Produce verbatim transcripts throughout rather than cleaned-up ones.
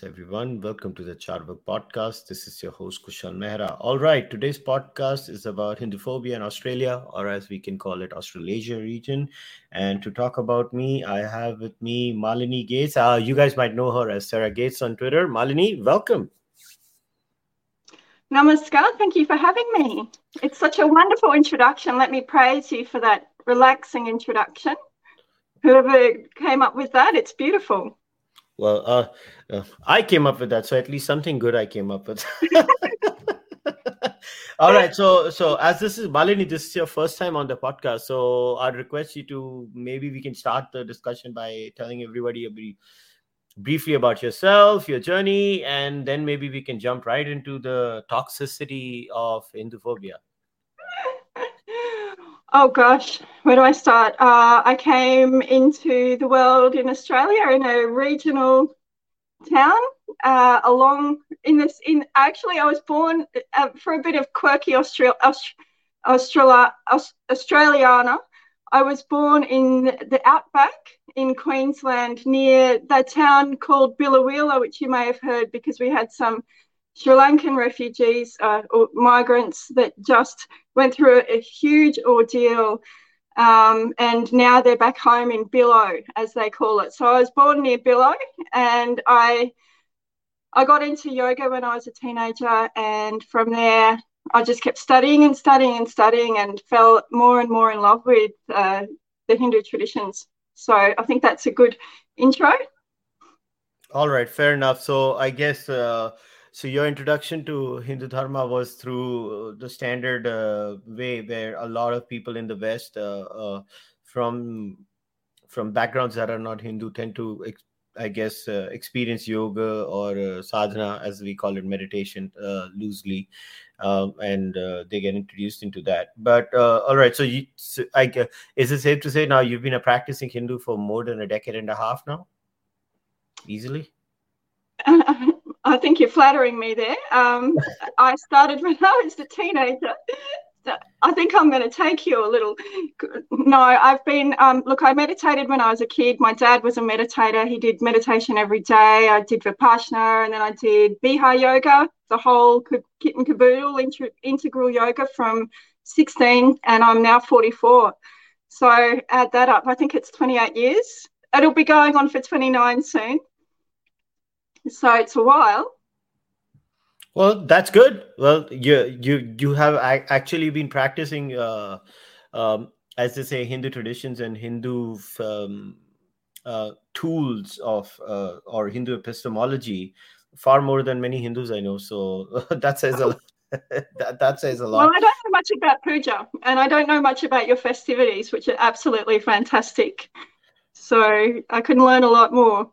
Namaste everyone. Welcome to the Cārvāka podcast. This is your host Kushal Mehra. All right, today's podcast is about Hinduphobia in Australia, or as we can call it, Australasia region. And to talk about me, I have with me Malini Gates. Uh, you guys might know her as Sara Gates on Twitter. Malini, welcome. Namaskar. Thank you for having me. It's such a wonderful introduction. Let me praise you for that relaxing introduction. Whoever came up with that, it's beautiful. Well, uh, uh, I came up with that, so at least something good I came up with. All right, so so as this is, Malini, this is your first time on the podcast, so I'd request you to, maybe we can start the discussion by telling everybody a brief, briefly about yourself, your journey, and then maybe we can jump right into the toxicity of Indophobia. Oh, gosh, where do I start? Uh, I came into the world in Australia in a regional town uh, along in this. In Actually, I was born uh, for a bit of quirky Austral, Aust, Australa, Aust, Australiana. I was born in the outback in Queensland near the town called Biloela, which you may have heard because we had some Sri Lankan refugees uh, or migrants that just went through a, a huge ordeal um, and now they're back home in Bilo, as they call it. So I was born near Bilo, and I I got into yoga when I was a teenager, and from there I just kept studying and studying and studying and fell more and more in love with uh, the Hindu traditions. So I think that's a good intro. All right, fair enough. So I guess... Uh... So your introduction to Hindu Dharma was through the standard uh, way where a lot of people in the West uh, uh, from from backgrounds that are not Hindu tend to, ex- I guess, uh, experience yoga or uh, sadhana, as we call it, meditation uh, loosely, um, and uh, they get introduced into that. But uh, all right, so, you, so I, uh, is it safe to say now you've been a practicing Hindu for more than a decade and a half now? Easily? I think you're flattering me there. Um, I started when I was a teenager. I think I'm going to take you a little. No, I've been, um, look, I meditated when I was a kid. My dad was a meditator. He did meditation every day. I did Vipassana, and then I did Bihar yoga, the whole kit and caboodle, integral yoga from sixteen, and I'm now forty-four. So add that up. I think it's twenty-eight years. It'll be going on for twenty-nine soon. So it's a while. Well, that's good. Well, you you you have actually been practicing, uh, um, as they say, Hindu traditions and Hindu um, uh, tools of uh, or Hindu epistemology far more than many Hindus I know. So that says a lot. that, that says a lot. Well, I don't know much about puja, and I don't know much about your festivities, which are absolutely fantastic. So I can learn a lot more.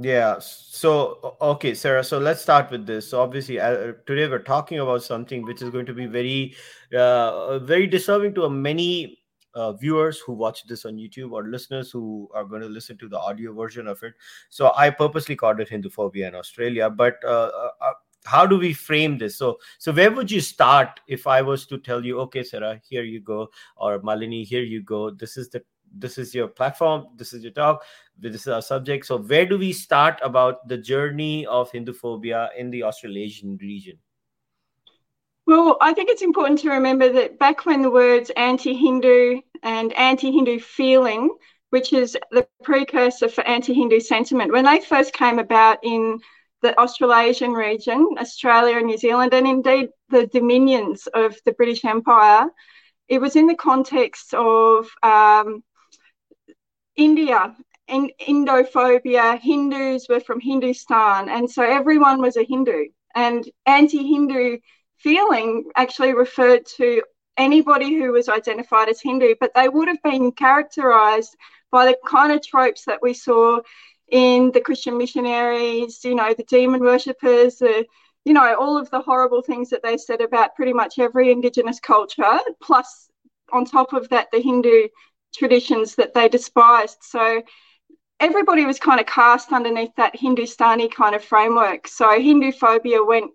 Yeah. So, okay, Sarah, so let's start with this. So obviously uh, today we're talking about something which is going to be very, uh, very disturbing to many uh, viewers who watch this on YouTube, or listeners who are going to listen to the audio version of it. So I purposely called it Hinduphobia in Australia, but uh, uh, how do we frame this? So, so where would you start if I was to tell you, okay, Sarah, here you go, or Malini, here you go. This is the This is your platform. This is your talk. This is our subject. So where do we start about the journey of Hinduphobia in the Australasian region? Well, I think it's important to remember that back when the words anti-Hindu and anti-Hindu feeling, which is the precursor for anti-Hindu sentiment, when they first came about in the Australasian region, Australia and New Zealand, and indeed the dominions of the British Empire, it was in the context of... Um, India, in Indophobia, Hindus were from Hindustan, and so everyone was a Hindu. And anti-Hindu feeling actually referred to anybody who was identified as Hindu, but they would have been characterised by the kind of tropes that we saw in the Christian missionaries, you know, the demon worshippers, the, you know, all of the horrible things that they said about pretty much every indigenous culture, plus on top of that, the Hindu traditions that they despised. So everybody was kind of cast underneath that Hindustani kind of framework. So Hinduphobia went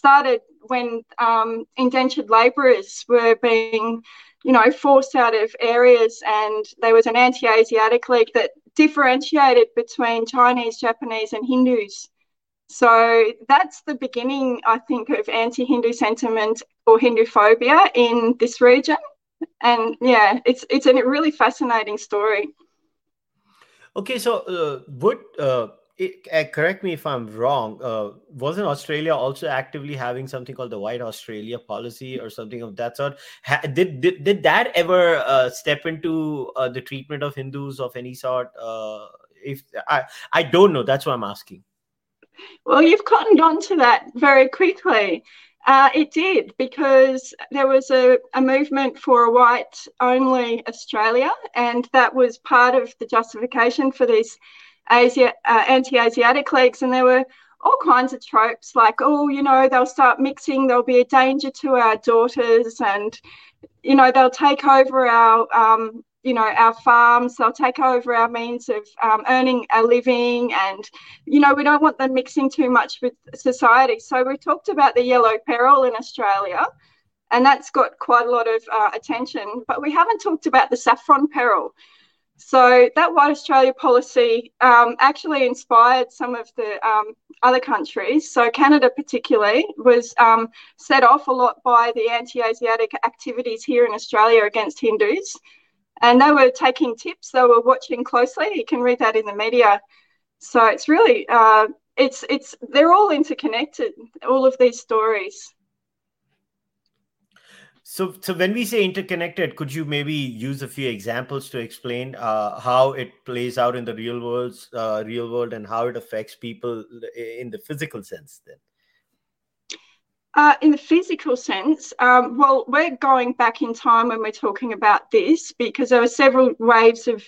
started when um, indentured labourers were being, you know, forced out of areas, and there was an anti-Asiatic League that differentiated between Chinese, Japanese and Hindus So that's the beginning, I think, of anti-Hindu sentiment or Hindu phobia in this region. And yeah, it's it's a really fascinating story. Okay, so uh, would uh, it, uh, correct me if I'm wrong. Uh, wasn't Australia also actively having something called the White Australia policy or something of that sort? Ha- did, did did that ever uh, step into uh, the treatment of Hindus of any sort? Uh, if I I don't know, that's what I'm asking. Well, you've cottoned on to that very quickly. Uh, it did, because there was a, a movement for a white-only Australia, and that was part of the justification for these Asia, uh, anti-Asiatic leagues. And there were all kinds of tropes like, oh, you know, they'll start mixing, they'll be a danger to our daughters, and, you know, they'll take over our, um, you know, our farms, they'll take over our means of um, earning a living, and, you know, we don't want them mixing too much with society. So we talked about the yellow peril in Australia, and that's got quite a lot of uh, attention, but we haven't talked about the saffron peril. So that White Australia policy um, actually inspired some of the um, other countries. So Canada particularly was um, set off a lot by the anti-Asiatic activities here in Australia against Hindus. And they were taking tips. They were watching closely. You can read that in the media. So it's really, uh, it's it's they're all interconnected, all of these stories. So, so when we say interconnected, could you maybe use a few examples to explain uh, how it plays out in the real world, uh, real world, and how it affects people in the physical sense? Then, Uh, in the physical sense, um, well, we're going back in time when we're talking about this, because there were several waves of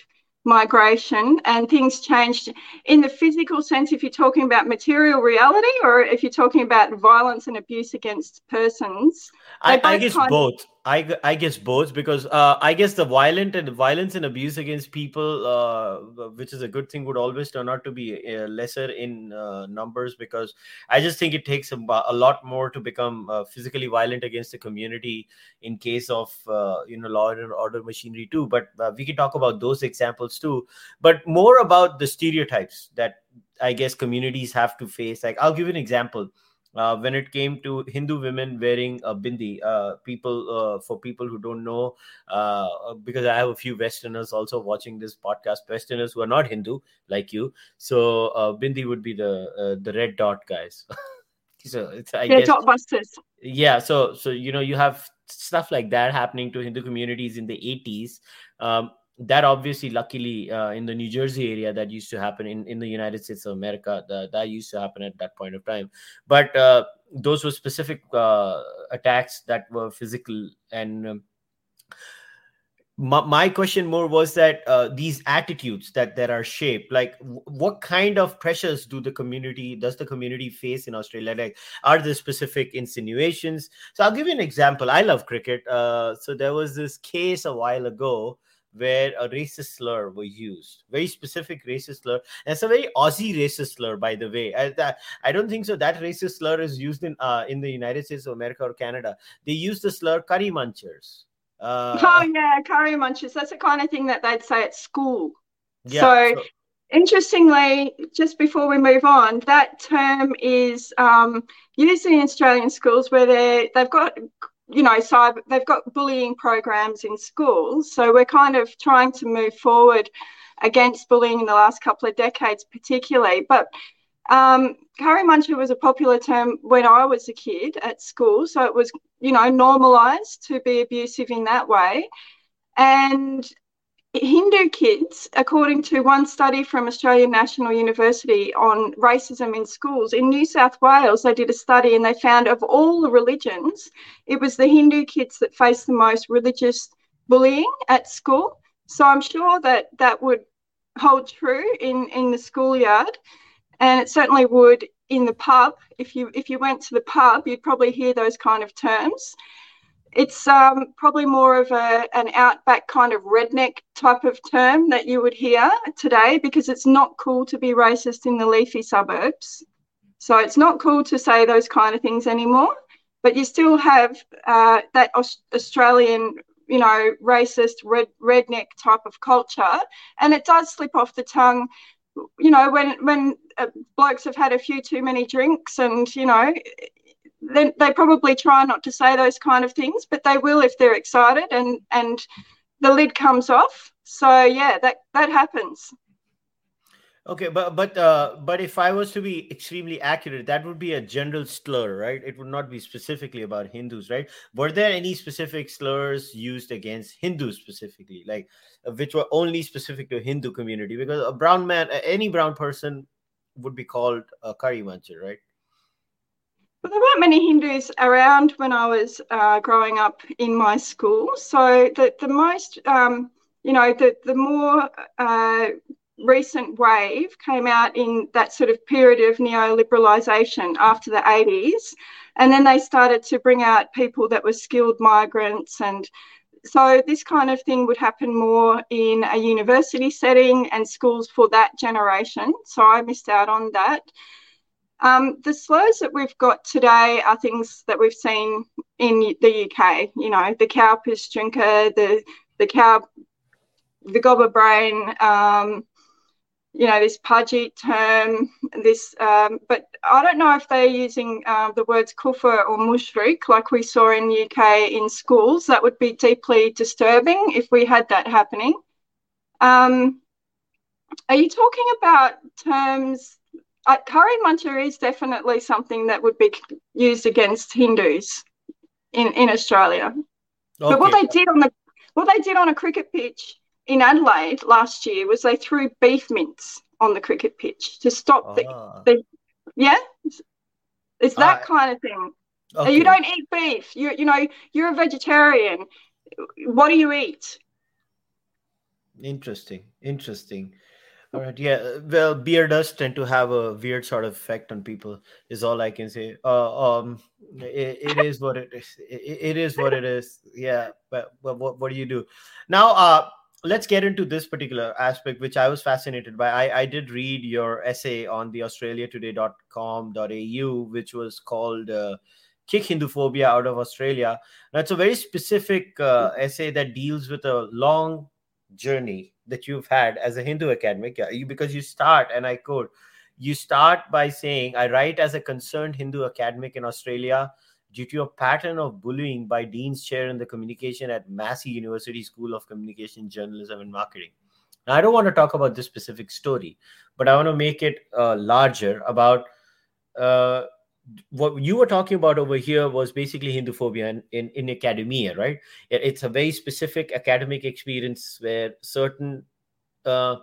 migration and things changed. In the physical sense, if you're talking about material reality or if you're talking about violence and abuse against persons. I, I guess both. Of- I, I guess both, because uh, I guess the violent and violence and abuse against people, uh, which is a good thing, would always turn out to be uh, lesser in uh, numbers, because I just think it takes a, a lot more to become uh, physically violent against the community in case of uh, you know law and order machinery too. But uh, we can talk about those examples too. But more about the stereotypes that I guess communities have to face. Like, I'll give you an example. Uh, when it came to Hindu women wearing a bindi, uh, people uh, for people who don't know, uh, because I have a few Westerners also watching this podcast, Westerners who are not Hindu like you. So uh, bindi would be the uh, the red dot guys. so it's I yeah, guess dot busters. Yeah, so so you know you have stuff like that happening to Hindu communities in the eighties. Um, That obviously, luckily, uh, in the New Jersey area, that used to happen in, in the United States of America. The, that used to happen at that point of time. But uh, those were specific uh, attacks that were physical. And um, my, my question more was that uh, these attitudes that, that are shaped, like w- what kind of pressures do the community, does the community face in Australia? Like, are there specific insinuations? So I'll give you an example. I love cricket. Uh, so there was this case a while ago where a racist slur were used, very specific racist slur. And it's a very Aussie racist slur, by the way. I, that, I don't think so that racist slur is used in uh, in the United States of America or Canada. They use the slur curry munchers. Uh, oh, yeah, curry munchers. That's the kind of thing that they'd say at school. Yeah, so, so interestingly, just before we move on, that term is um, used in Australian schools where they they've got... you know, cyber, they've got bullying programs in schools. So we're kind of trying to move forward against bullying in the last couple of decades particularly. But um, curry muncher was a popular term when I was a kid at school. So it was, you know, normalised to be abusive in that way. And Hindu kids, according to one study from Australian National University on racism in schools, in New South Wales, they did a study and they found of all the religions, it was the Hindu kids that faced the most religious bullying at school. So I'm sure that that would hold true in, in the schoolyard, and it certainly would in the pub. If you if you went to the pub, you'd probably hear those kind of terms. It's um, probably more of a, an outback kind of redneck type of term that you would hear today, because it's not cool to be racist in the leafy suburbs. So it's not cool to say those kind of things anymore, but you still have uh, that Aus- Australian, you know, racist red, redneck type of culture, and it does slip off the tongue you know, when when uh, blokes have had a few too many drinks, and you know, then they probably try not to say those kind of things, but they will if they're excited, and and the lid comes off. So yeah, that that happens. Okay, but but uh, but if I was to be extremely accurate, that would be a general slur, right? It would not be specifically about Hindus, right? Were there any specific slurs used against Hindus specifically, like which were only specific to Hindu community? Because a brown man, any brown person, would be called a curry muncher, right? Well, there weren't many Hindus around when I was uh, growing up in my school, so the the most, um, you know, the the more. Uh, recent wave came out in that sort of period of neoliberalisation after the eighties, and then they started to bring out people that were skilled migrants, and so this kind of thing would happen more in a university setting and schools for that generation, so I missed out on that. Um, the slurs that we've got today are things that we've seen in the U K, you know, the cow piss drinker, the, the cow, the gobber brain, um, you know, this pudgy term, this, um, but I don't know if they're using uh, the words Kuffar or Mushrik like we saw in the U K in schools. That would be deeply disturbing if we had that happening. Um, are you talking about terms? Uh, curry muncher is definitely something that would be used against Hindus in, in Australia. Okay. But what they did on the what they did on a cricket pitch in Adelaide last year was they threw beef mince on the cricket pitch to stop the, ah. the yeah it's that ah. kind of thing. Okay. You don't eat beef, you you know, you're a vegetarian, what do you eat? Interesting interesting All right, yeah, well, beer does tend to have a weird sort of effect on people is all I can say. Uh, um, it, it is what it is. It, it is what it is. Yeah, but, but what, what do you do now? uh Let's get into this particular aspect, which I was fascinated by. I, I did read your essay on the australia today dot com dot a u, which was called uh, Kick Hinduphobia Out of Australia. That's a very specific uh, essay that deals with a long journey that you've had as a Hindu academic, because you start, and I quote, you start by saying, I write as a concerned Hindu academic in Australia due to a pattern of bullying by Dean's Chair in the Communication at Massey University School of Communication, Journalism and Marketing. Now, I don't want to talk about this specific story, but I want to make it uh, larger about uh, what you were talking about over here was basically Hinduphobia in, in, in academia, right? It, it's a very specific academic experience where certain uh,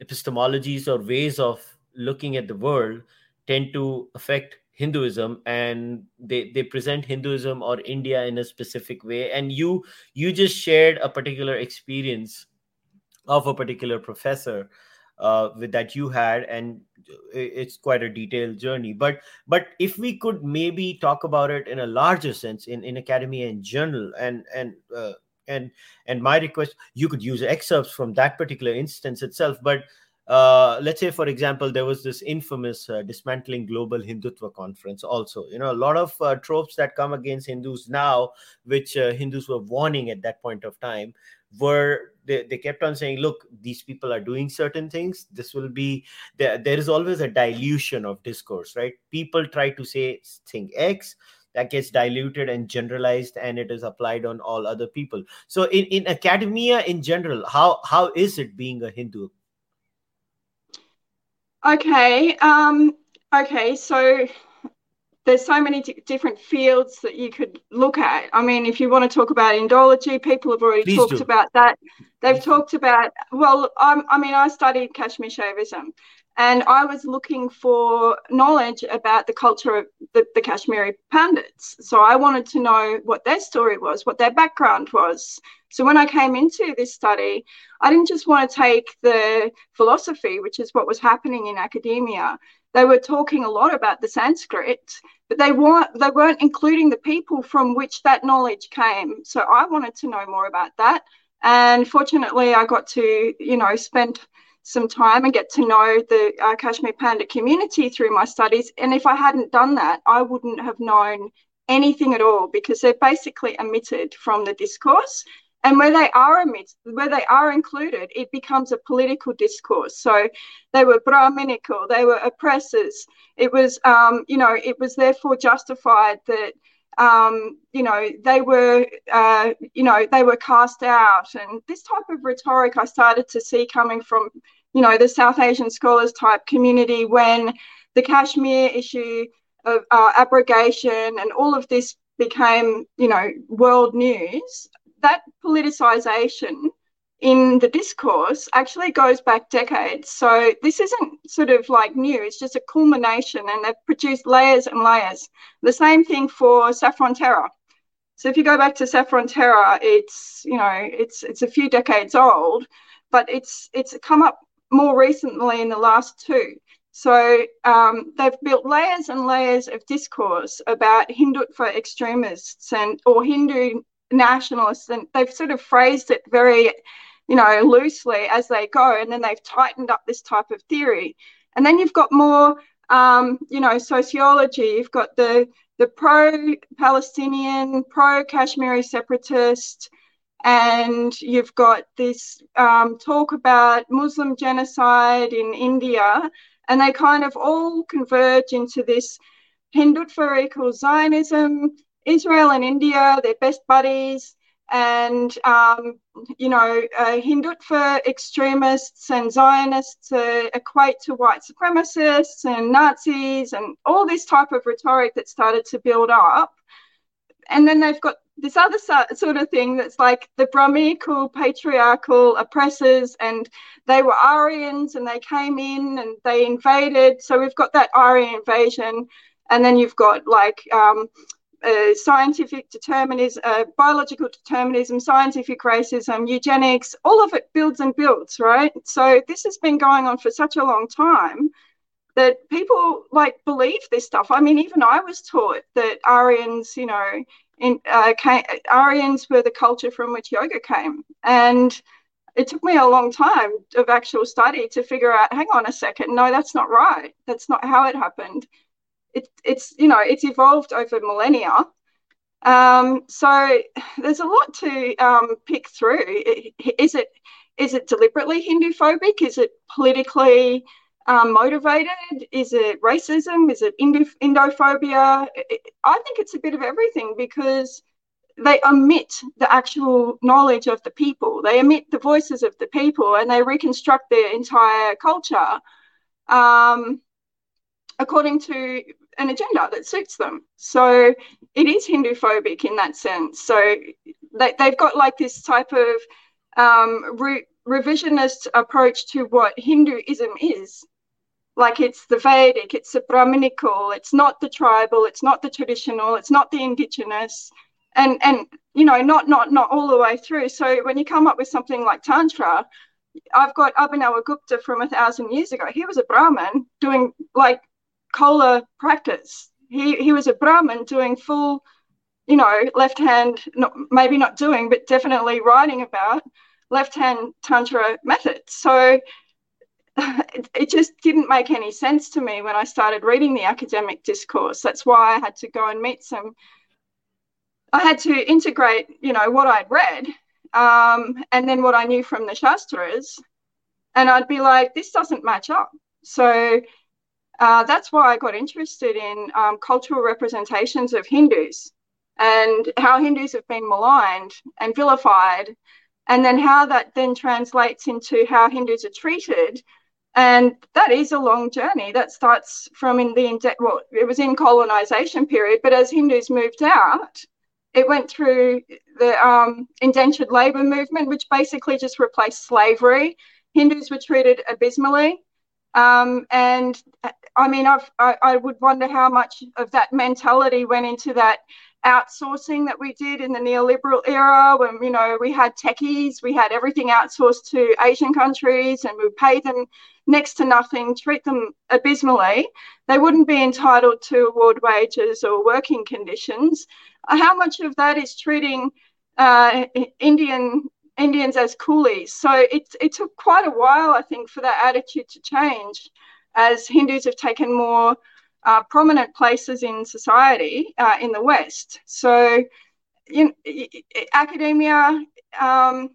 epistemologies or ways of looking at the world tend to affect Hinduism, and they, they present Hinduism or India in a specific way. And you you just shared a particular experience of a particular professor uh, with, that you had, and it's quite a detailed journey. But but if we could maybe talk about it in a larger sense, in, in academia in general, and and uh, and and my request, you could use excerpts from that particular instance itself, but. Uh, let's say, for example, there was this infamous uh, dismantling global Hindutva conference also. You know, a lot of uh, tropes that come against Hindus now, which uh, Hindus were warning at that point of time, were they, they kept on saying, look, these people are doing certain things. This will be, there, there is always a dilution of discourse, right? People try to say thing X, that gets diluted and generalized, and it is applied on all other people. So in, in academia in general, how how is it being a Hindu? Okay, um, okay, so there's so many d- different fields that you could look at. I mean, if you want to talk about Indology, people have already Please talked do. about that. They've Please. talked about, well, I'm, I mean, I studied Kashmir Shaivism, and I was looking for knowledge about the culture of the, the Kashmiri Pandits. So I wanted to know what their story was, what their background was. So when I came into this study, I didn't just want to take the philosophy, which is what was happening in academia. They were talking a lot about the Sanskrit, but they weren't, they weren't including the people from which that knowledge came. So I wanted to know more about that. And fortunately, I got to, you know, spend some time and get to know the uh, Kashmiri Pandit community through my studies. And if I hadn't done that, I wouldn't have known anything at all, because they're basically omitted from the discourse. And where they are amidst, where they are included, it becomes a political discourse. So they were Brahminical, they were oppressors. It was, um, you know, it was therefore justified that, um, you know, they were, uh, you know, they were cast out. And this type of rhetoric I started to see coming from, you know, the South Asian scholars type community when the Kashmir issue of uh, abrogation and all of this became, you know, world news. That politicization in the discourse actually goes back decades. So this isn't sort of like new, it's just a culmination, and they've produced layers and layers. The same thing for Saffron Terror. So if you go back to Saffron Terror, it's, you know, it's it's a few decades old, but it's it's come up more recently in the last two. So um, they've built layers and layers of discourse about Hindutva extremists and or Hindu nationalists, and they've sort of phrased it very, you know, loosely as they go, and then they've tightened up this type of theory. And then you've got more, um, you know, sociology. You've got the the pro-Palestinian, pro-Kashmiri separatist, and you've got this um, talk about Muslim genocide in India, and they kind of all converge into this Hindutva equals Zionism, Israel and India, they're best buddies, and, um, you know, uh, Hindutva extremists and Zionists uh, equate to white supremacists and Nazis and all this type of rhetoric that started to build up. And then they've got this other sort of thing that's like the Brahminical, patriarchal oppressors, and they were Aryans and they came in and they invaded. So we've got that Aryan invasion, and then you've got like... Um, Uh, scientific determinism, uh, biological determinism, scientific racism, eugenics, all of it builds and builds, right? So this has been going on for such a long time that people, like, believe this stuff. I mean, even I was taught that Aryans, you know, in, uh, came, Aryans were the culture from which yoga came. And it took me a long time of actual study to figure out, hang on a second, no, that's not right. That's not how it happened. It, it's, you know, it's evolved over millennia. Um, so there's a lot to um, pick through. Is it is it deliberately Hinduphobic? Is it politically um, motivated? Is it racism? Is it Indo- Indophobia? I think it's a bit of everything, because they omit the actual knowledge of the people. They omit the voices of the people, and they reconstruct their entire culture Um according to an agenda that suits them. So it is Hinduphobic in that sense. So they, they've got like this type of um, re- revisionist approach to what Hinduism is. Like it's the Vedic, it's the Brahminical, it's not the tribal, it's not the traditional, it's not the indigenous, and, and you know, not, not, not all the way through. So when you come up with something like Tantra, I've got Abhinawa Gupta from a thousand years ago. He was a Brahmin doing like Kola practice. He he was a Brahmin doing full, you know, left hand, not, maybe not doing, but definitely writing about left hand Tantra methods. So it, it just didn't make any sense to me when I started reading the academic discourse. That's why I had to go and meet some, I had to integrate, you know, what I'd read um, and then what I knew from the Shastras. And I'd be like, this doesn't match up. So Uh, that's why I got interested in um, cultural representations of Hindus and how Hindus have been maligned and vilified, and then how that then translates into how Hindus are treated. And that is a long journey. That starts from in the, well, it was in colonization period, but as Hindus moved out, it went through the um, indentured labor movement, which basically just replaced slavery. Hindus were treated abysmally. Um, and I mean, I've, I, I would wonder how much of that mentality went into that outsourcing that we did in the neoliberal era when, you know, we had techies, we had everything outsourced to Asian countries, and we paid them next to nothing, treat them abysmally. They wouldn't be entitled to award wages or working conditions. How much of that is treating uh, Indian Indians as coolies? So it, it took quite a while, I think, for that attitude to change as Hindus have taken more uh, prominent places in society uh, in the West. So in, in academia, um,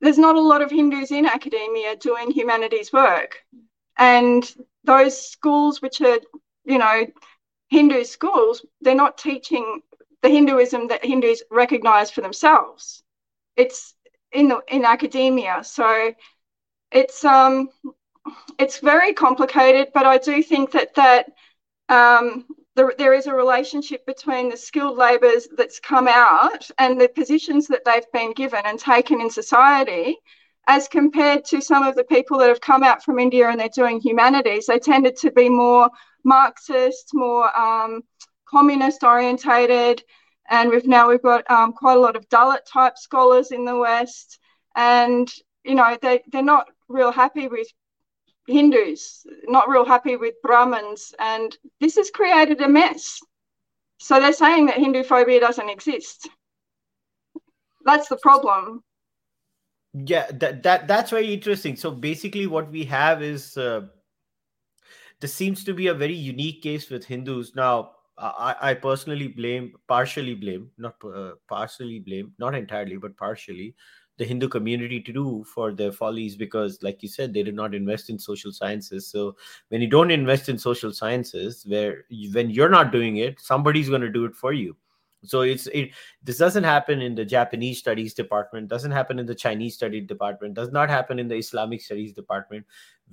there's not a lot of Hindus in academia doing humanities work. And those schools which are, you know, Hindu schools, they're not teaching the Hinduism that Hindus recognise for themselves. It's in the, in academia. So it's um it's very complicated, but I do think that that um there, there is a relationship between the skilled labourers that's come out and the positions that they've been given and taken in society, as compared to some of the people that have come out from India and they're doing humanities. They tended to be more Marxist, more um, communist orientated, and we've now we've got um, quite a lot of Dalit type scholars in the West, and you know they they're not real happy with Hindus, not real happy with Brahmins, and this has created a mess. So they're saying that Hinduphobia doesn't exist. That's the problem. Yeah, that that that's very interesting. So basically, what we have is. Uh... This seems to be a very unique case with Hindus. Now, I, I personally blame, partially blame, not uh, partially blame, not entirely, but partially, the Hindu community to do for their follies because, like you said, they did not invest in social sciences. So when you don't invest in social sciences, where you, when you're not doing it, somebody's going to do it for you. So it's it. This doesn't happen in the Japanese studies department, doesn't happen in the Chinese studies department, does not happen in the Islamic studies department,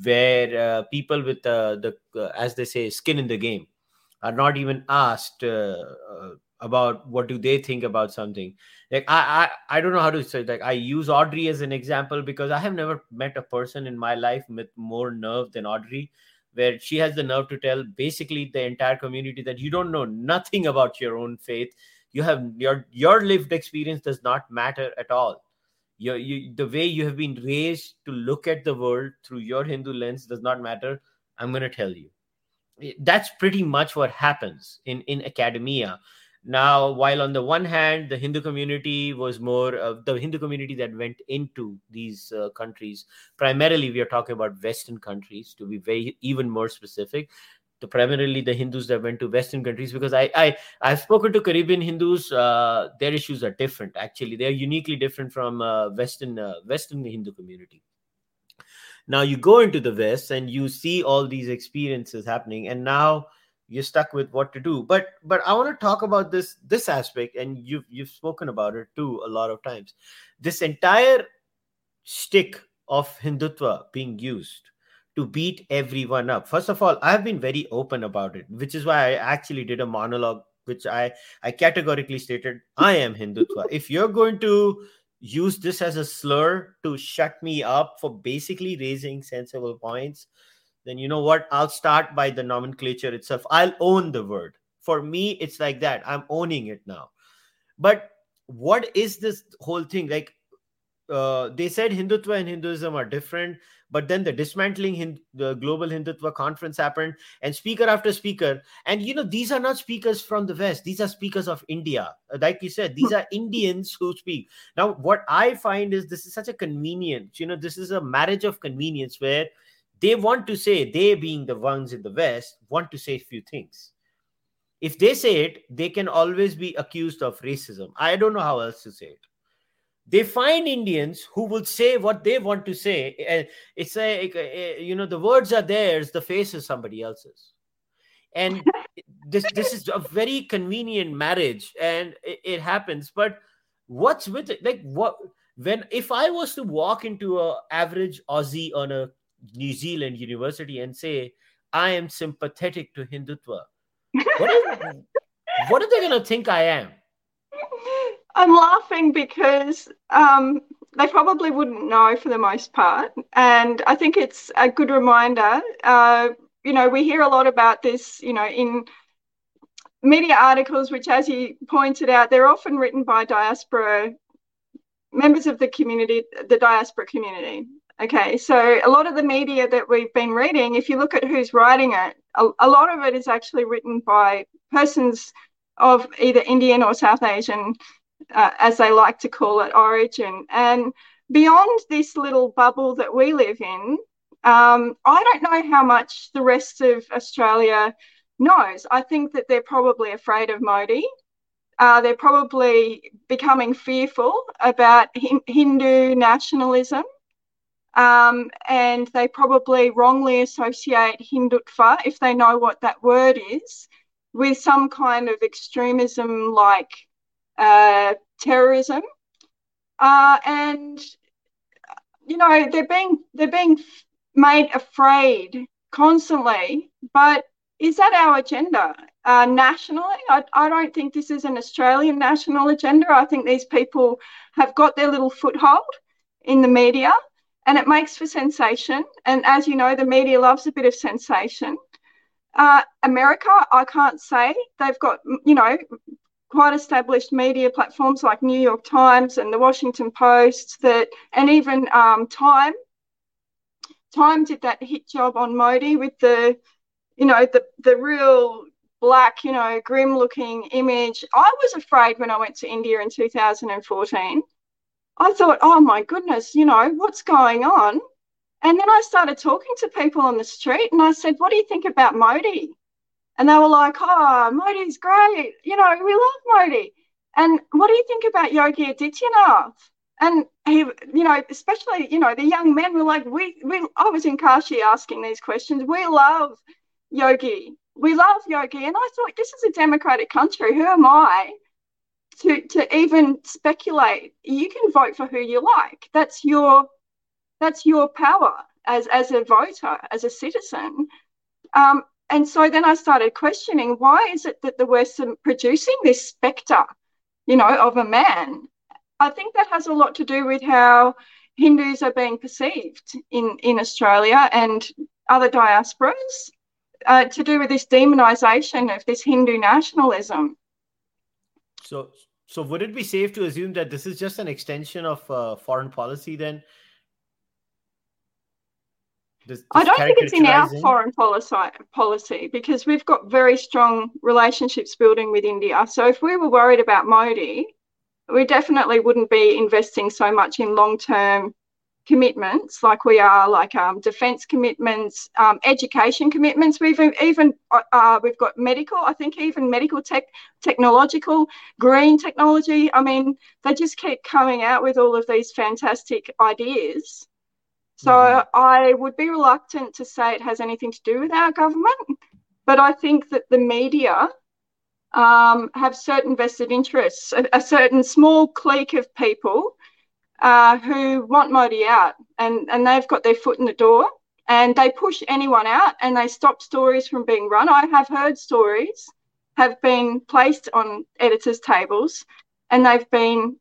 where uh, people with uh, the, uh, as they say, skin in the game are not even asked uh, uh, about what do they think about something. Like I, I, I don't know how to say. Like I use Audrey as an example because I have never met a person in my life with more nerve than Audrey, where she has the nerve to tell basically the entire community that you don't know nothing about your own faith. You have your your lived experience does not matter at all. Your, you, the way you have been raised to look at the world through your Hindu lens does not matter. I'm going to tell you. That's pretty much what happens in, in academia. Now, while on the one hand, the Hindu community was more of the Hindu community that went into these uh, countries. Primarily, we are talking about Western countries, to be very even more specific. The, primarily, the Hindus that went to Western countries, because I, I, I've spoken to Caribbean Hindus. Uh, their issues are different, actually. They're uniquely different from uh, Western, uh, Western Hindu community. Now, you go into the West and you see all these experiences happening. And now you're stuck with what to do. But but I want to talk about this this aspect, and you've you've spoken about it too a lot of times. This entire shtick of Hindutva being used to beat everyone up. First of all, I've been very open about it, which is why I actually did a monologue, which I, I categorically stated, I am Hindutva. If you're going to use this as a slur to shut me up for basically raising sensible points, then you know what? I'll start by the nomenclature itself. I'll own the word. For me, it's like that. I'm owning it now. But what is this whole thing? Like uh, they said Hindutva and Hinduism are different, but then the dismantling Hind- the global Hindutva conference happened, and speaker after speaker. And, you know, these are not speakers from the West. These are speakers of India. Like you said, these are Indians who speak. Now, what I find is this is such a convenience. You know, this is a marriage of convenience where they want to say, they being the ones in the West, want to say a few things. If they say it, they can always be accused of racism. I don't know how else to say it. They find Indians who will say what they want to say. It's like, you know, the words are theirs, the face is somebody else's. And this this is a very convenient marriage, and it, it happens. But what's with it? Like, what when if I was to walk into an average Aussie on a New Zealand university and say, I am sympathetic to Hindutva, what are, what are they going to think I am? I'm laughing because um, they probably wouldn't know for the most part. And I think it's a good reminder. Uh, you know, we hear a lot about this, you know, in media articles, which, as you pointed out, they're often written by diaspora members of the community, the diaspora community. Okay, so a lot of the media that we've been reading, if you look at who's writing it, a, a lot of it is actually written by persons of either Indian or South Asian, uh, as they like to call it, origin. And beyond this little bubble that we live in, um, I don't know how much the rest of Australia knows. I think that they're probably afraid of Modi. Uh, they're probably becoming fearful about hin- Hindu nationalism, um, and they probably wrongly associate Hindutva, if they know what that word is, with some kind of extremism like uh, terrorism. Uh, and, you know, they're being they're being made afraid constantly, but is that our agenda uh, nationally? I, I don't think this is an Australian national agenda. I think these people have got their little foothold in the media, and it makes for sensation. And as you know, the media loves a bit of sensation. Uh, America, I can't say. They've got, you know, quite established media platforms like New York Times and the Washington Post, that, and even um, Time. Time did that hit job on Modi with the, you know, the, the real black, you know, grim-looking image. I was afraid when I went to India in two thousand fourteen. I thought, oh, my goodness, you know, what's going on? And then I started talking to people on the street and I said, what do you think about Modi? And they were like, oh, Modi's great. You know, we love Modi. And what do you think about Yogi Adityanath? And, he, you know, especially, you know, the young men were like, we, we, I was in Kashi asking these questions. We love Yogi. We love Yogi. And I thought, this is a democratic country. Who am I to, to even speculate? You can vote for who you like. That's your that's your power as, as a voter, as a citizen. Um, and so then I started questioning, why is it that the West is producing this spectre, you know, of a man? I think that has a lot to do with how Hindus are being perceived in, in Australia and other diasporas. Uh, to do with this demonisation of this Hindu nationalism. So, so would it be safe to assume that this is just an extension of uh, foreign policy then? This, this I don't think it's in our foreign policy, policy because we've got very strong relationships building with India. So if we were worried about Modi, we definitely wouldn't be investing so much in long-term commitments like we are, like um, defence commitments, um, education commitments. We've even uh, we've got medical. I think even medical tech, technological, green technology. I mean, they just keep coming out with all of these fantastic ideas. So mm-hmm. I would be reluctant to say it has anything to do with our government, but I think that the media um, have certain vested interests, a, a certain small clique of people. Uh, who want Modi out, and, and they've got their foot in the door, and they push anyone out and they stop stories from being run. I have heard stories have been placed on editors' tables and they've been,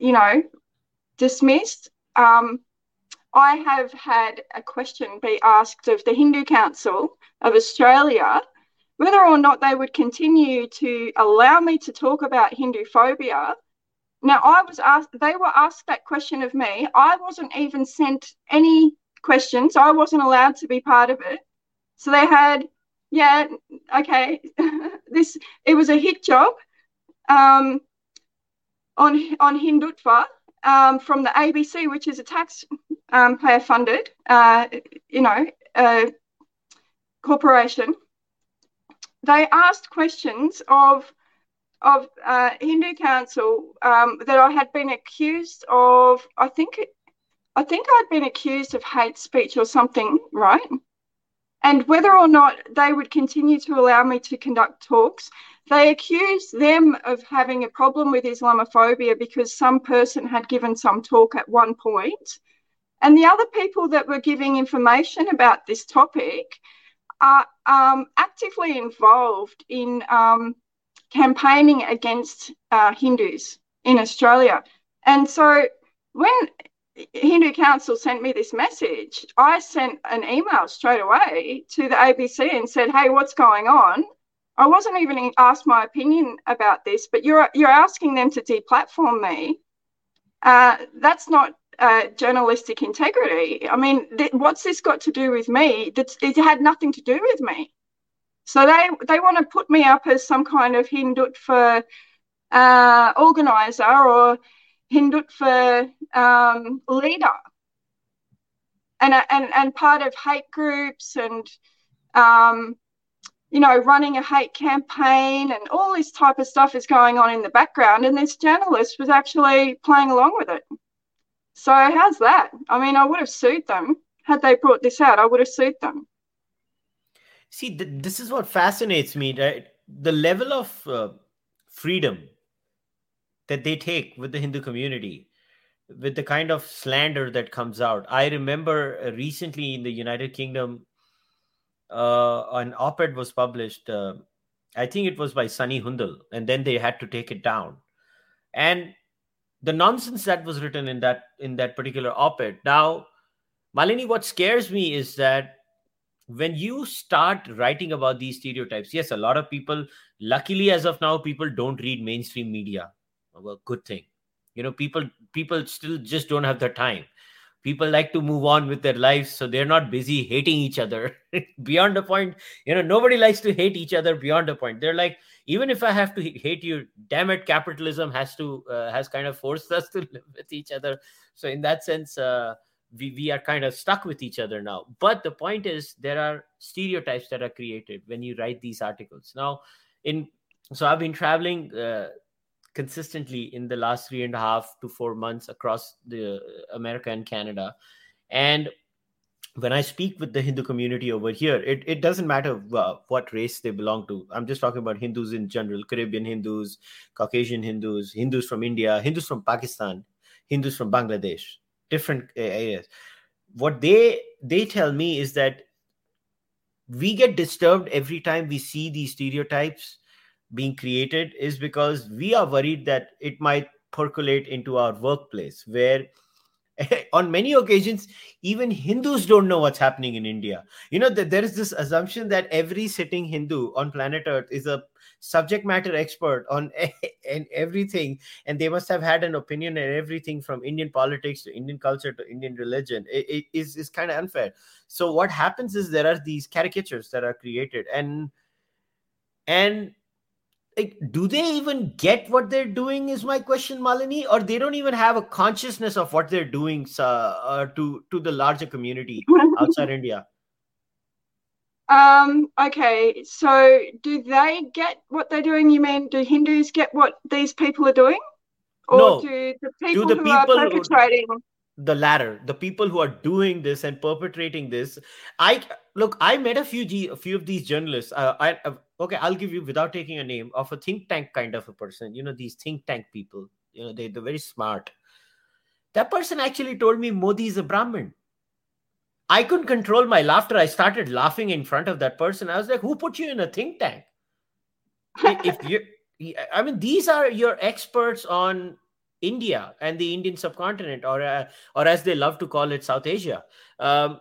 you know, dismissed. Um, I have had a question be asked of the Hindu Council of Australia whether or not they would continue to allow me to talk about Hindu phobia. Now, I was asked, they were asked that question of me. I wasn't even sent any questions. I wasn't allowed to be part of it. So they had, yeah, okay, this, it was a hit job um, on, on Hindutva um, from the A B C, which is a taxpayer-funded, um, uh, you know, uh, corporation. They asked questions of, of uh, Hindu Council um, that I had been accused of, I think I think I'd been accused of hate speech or something, right? And whether or not they would continue to allow me to conduct talks. They accused them of having a problem with Islamophobia because some person had given some talk at one point. And the other people that were giving information about this topic are um, actively involved in um, campaigning against uh, Hindus in Australia. And so when Hindu Council sent me this message, I sent an email straight away to the A B C and said, hey, what's going on? I wasn't even asked my opinion about this, but you're you're asking them to deplatform me. Uh, that's not uh, journalistic integrity. I mean, th- what's this got to do with me? That's, it had nothing to do with me. So they, they want to put me up as some kind of Hindutva uh, organiser or Hindutva um, leader, and and and part of hate groups and um, you know, running a hate campaign and all this type of stuff is going on in the background, and this journalist was actually playing along with it. So how's that? I mean, I would have sued them. Had they brought this out, I would have sued them. See, th- this is what fascinates me, right? The level of uh, freedom that they take with the Hindu community, with the kind of slander that comes out. I remember recently in the United Kingdom, uh, an op-ed was published. Uh, I think it was by Sunny Hundal, and then they had to take it down. And the nonsense that was written in that in that particular op-ed. Now, Malini, what scares me is that when you start writing about these stereotypes, yes, a lot of people, luckily as of now, people don't read mainstream media. Well, good thing. You know, people people still just don't have the time. People like to move on with their lives, so they're not busy hating each other beyond a point. You know, nobody likes to hate each other beyond a point. They're like, even if I have to hate you, damn it, capitalism has to uh, has kind of forced us to live with each other. So in that sense, uh, we, we are kind of stuck with each other now. But the point is, there are stereotypes that are created when you write these articles. Now, in so I've been traveling uh, consistently in the last three and a half to four months across the America and Canada. And when I speak with the Hindu community over here, it, it doesn't matter uh, what race they belong to. I'm just talking about Hindus in general, Caribbean Hindus, Caucasian Hindus, Hindus from India, Hindus from Pakistan, Hindus from Bangladesh, different areas. What they they tell me is that we get disturbed every time we see these stereotypes being created, is because we are worried that it might percolate into our workplace, where on many occasions, even Hindus don't know what's happening in India. You know, that there is this assumption that every sitting Hindu on planet Earth is a subject matter expert on and everything, and they must have had an opinion on everything from Indian politics to Indian culture to Indian religion. It, it is is kind of unfair. So what happens is there are these caricatures that are created, and and like, do they even get what they're doing is my question, Malini, or they don't even have a consciousness of what they're doing uh, to, to the larger community outside India? Um. Okay, so do they get what they're doing? You mean do Hindus get what these people are doing? Or no. do the people do the who people are perpetrating? The latter, the people who are doing this and perpetrating this. I look, I met a few a few of these journalists. Uh, I okay, I'll give you without taking a name of a think tank kind of a person. You know, these think tank people. You know, they they're very smart. That person actually told me Modi is a Brahmin. I couldn't control my laughter. I started laughing in front of that person. I was like, "Who put you in a think tank? If you, I mean, these are your experts on." India and the Indian subcontinent, or uh, or as they love to call it, South Asia. Um,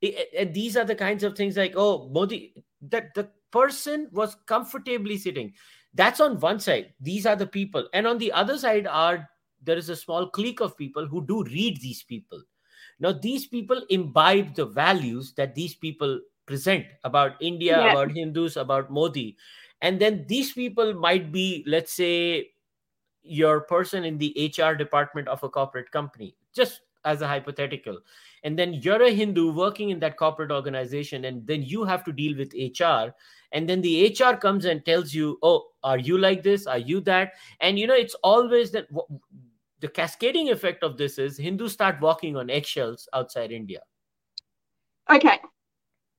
it, it, these are the kinds of things like, oh, Modi, that the person was comfortably sitting. That's on one side. These are the people. And on the other side are, there is a small clique of people who do read these people. Now, these people imbibe the values that these people present about India, yeah. about Hindus, about Modi. And then these people might be, let's say, your person in the H R department of a corporate company, just as a hypothetical. And then you're a Hindu working in that corporate organization, and then you have to deal with H R. And then the H R comes and tells you, oh, are you like this? Are you that? And, you know, it's always that the cascading effect of this is Hindus start walking on eggshells outside India. Okay.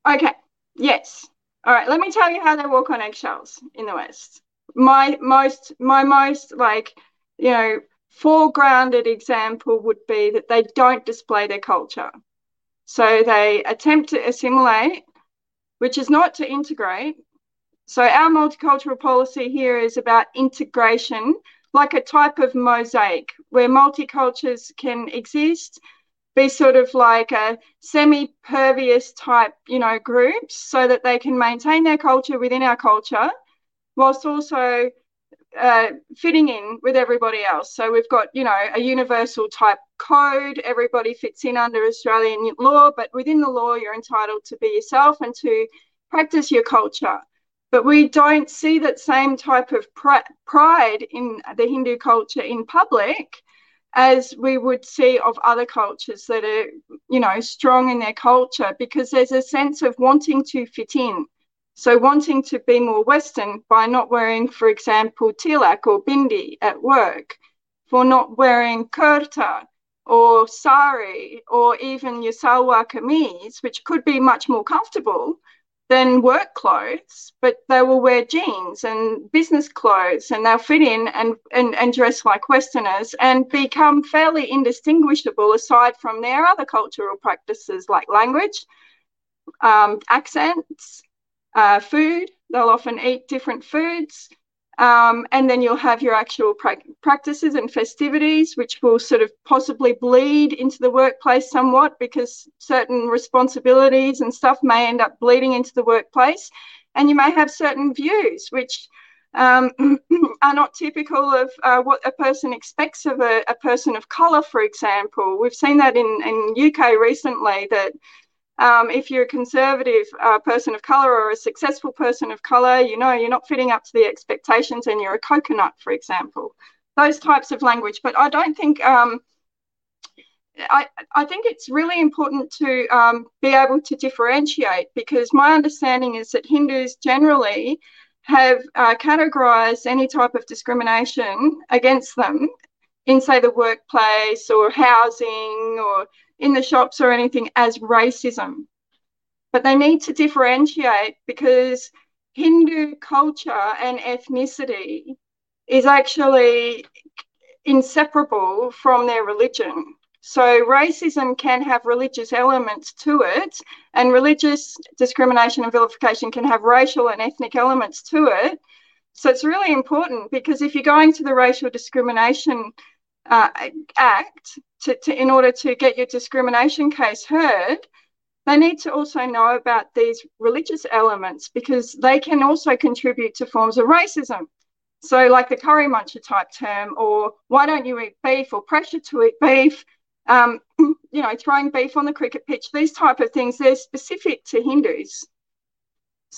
Okay. Yes. All right. Let me tell you how they walk on eggshells in the West. My most, my most, like, you know, foregrounded example would be that they don't display their culture. So they attempt to assimilate, which is not to integrate. So our multicultural policy here is about integration, like a type of mosaic where multicultures can exist, be sort of like a semi-pervious type, you know, groups so that they can maintain their culture within our culture, whilst also uh, fitting in with everybody else. So we've got, you know, a universal type code. Everybody fits in under Australian law, but within the law, you're entitled to be yourself and to practice your culture. But we don't see that same type of pr- pride in the Hindu culture in public as we would see of other cultures that are, you know, strong in their culture, because there's a sense of wanting to fit in. So wanting to be more Western by not wearing, for example, tilak or bindi at work, for not wearing kurta or sari or even your salwar kameez, which could be much more comfortable than work clothes, but they will wear jeans and business clothes and they'll fit in and, and, and dress like Westerners and become fairly indistinguishable aside from their other cultural practices like language, um, accents, Uh, food. They'll often eat different foods, um, and then you'll have your actual pra- practices and festivities, which will sort of possibly bleed into the workplace somewhat, because certain responsibilities and stuff may end up bleeding into the workplace, and you may have certain views which um, are not typical of uh, what a person expects of a, a person of colour, for example. We've seen that in, in U K recently, that Um, if you're a conservative uh, person of colour or a successful person of colour, you know, you're not fitting up to the expectations and you're a coconut, for example. Those types of language. But I don't think, um, I, I think it's really important to um, be able to differentiate, because my understanding is that Hindus generally have uh, categorised any type of discrimination against them in, say, the workplace or housing or in the shops or anything as racism. But they need to differentiate, because Hindu culture and ethnicity is actually inseparable from their religion. So racism can have religious elements to it, and religious discrimination and vilification can have racial and ethnic elements to it. So it's really important, because if you're going to the Racial Discrimination Uh, act to, to in order to get your discrimination case heard, they need to also know about these religious elements, because they can also contribute to forms of racism. So like the curry muncher type term, or why don't you eat beef, or pressure to eat beef, um, you know, throwing beef on the cricket pitch, these type of things, they're specific to Hindus.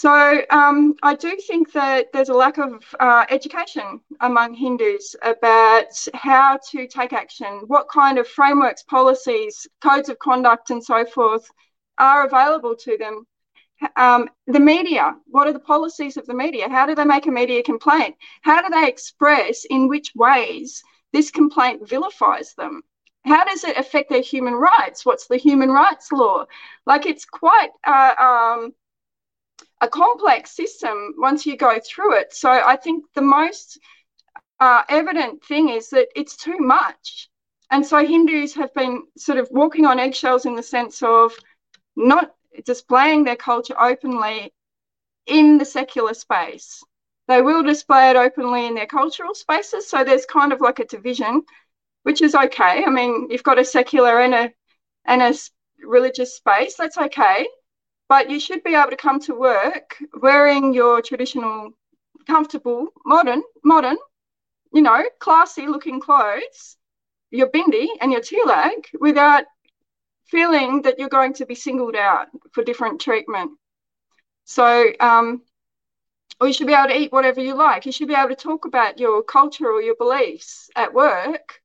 So um, I do think that there's a lack of uh, education among Hindus about how to take action, what kind of frameworks, policies, codes of conduct and so forth are available to them. Um, the media, what are the policies of the media? How do they make a media complaint? How do they express in which ways this complaint vilifies them? How does it affect their human rights? What's the human rights law? Like, it's quite... Uh, um, a complex system once you go through it. So I think the most uh, evident thing is that it's too much. And so Hindus have been sort of walking on eggshells in the sense of not displaying their culture openly in the secular space. They will display it openly in their cultural spaces. So there's kind of like a division, which is okay. I mean, you've got a secular and a, and a religious space. That's okay. But you should be able to come to work wearing your traditional, comfortable, modern, modern, you know, classy-looking clothes, your bindi and your tilak, without feeling that you're going to be singled out for different treatment. So, um, or you should be able to eat whatever you like. You should be able to talk about your culture or your beliefs at work,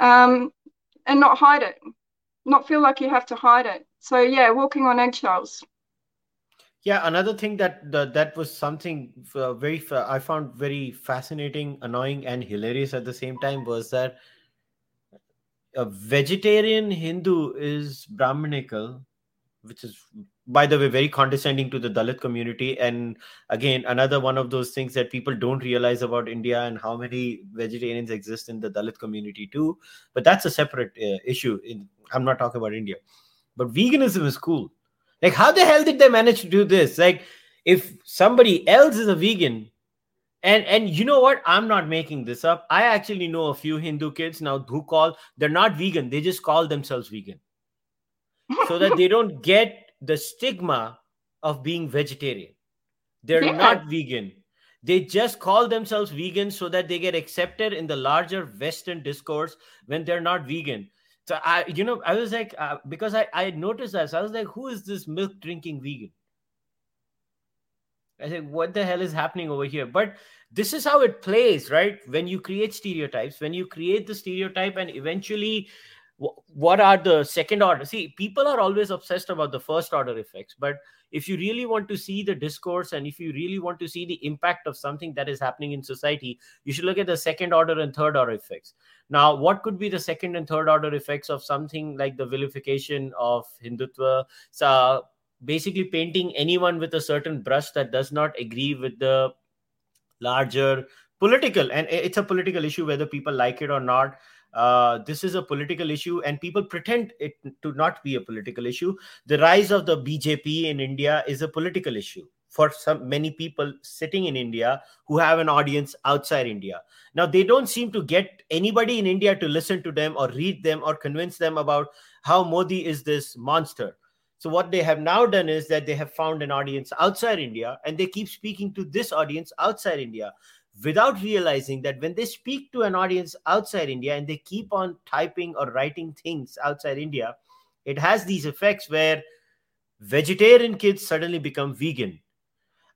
um, and not hide it, not feel like you have to hide it. So, yeah, walking on eggshells. Yeah, another thing that uh, that was something uh, very uh, I found very fascinating, annoying and hilarious at the same time was that a vegetarian Hindu is Brahminical, which is, by the way, very condescending to the Dalit community. And again, another one of those things that people don't realize about India and how many vegetarians exist in the Dalit community too. But that's a separate uh, issue. In, I'm not talking about India. But veganism is cool. Like, how the hell did they manage to do this? Like, if somebody else is a vegan, and, and you know what? I'm not making this up. I actually know a few Hindu kids now who call, they're not vegan. They just call themselves vegan so that they don't get the stigma of being vegetarian. They're yeah. not vegan. They just call themselves vegan so that they get accepted in the larger Western discourse when they're not vegan. So, I, you know, I was like, uh, because I, I noticed that, so I was like, who is this milk drinking vegan? I said, what the hell is happening over here? But this is how it plays, right? When you create stereotypes, when you create the stereotype and eventually what are the second order? See, people are always obsessed about the first order effects, but if you really want to see the discourse and if you really want to see the impact of something that is happening in society, you should look at the second order and third order effects. Now, what could be the second and third order effects of something like the vilification of Hindutva? So basically painting anyone with a certain brush that does not agree with the larger political, and it's a political issue whether people like it or not. Uh, this is a political issue, and people pretend it to not be a political issue. The rise of the B J P in India is a political issue for some many people sitting in India who have an audience outside India. Now, they don't seem to get anybody in India to listen to them or read them or convince them about how Modi is this monster. So what they have now done is that they have found an audience outside India, and they keep speaking to this audience outside India, without realizing that when they speak to an audience outside India and they keep on typing or writing things outside India, it has these effects where vegetarian kids suddenly become vegan.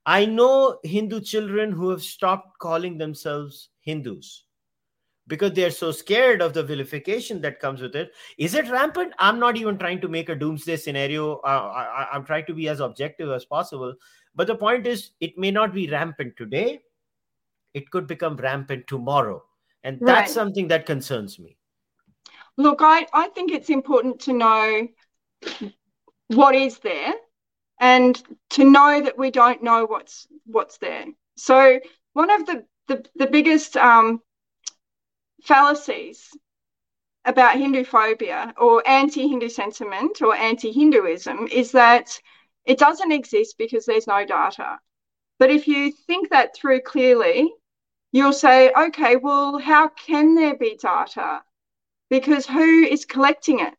I know Hindu children who have stopped calling themselves Hindus because they are so scared of the vilification that comes with it. Is it rampant? I'm not even trying to make a doomsday scenario. Uh, I, I'm trying to be as objective as possible. But the point is, it may not be rampant today. It could become rampant tomorrow. And that's right. Something that concerns me. Look, I, I think it's important to know what is there and to know that we don't know what's what's there. So one of the, the, the biggest um, fallacies about Hindu phobia or anti-Hindu sentiment or anti-Hinduism is that it doesn't exist because there's no data. But if you think that through clearly, you'll say, okay, well, how can there be data? Because who is collecting it?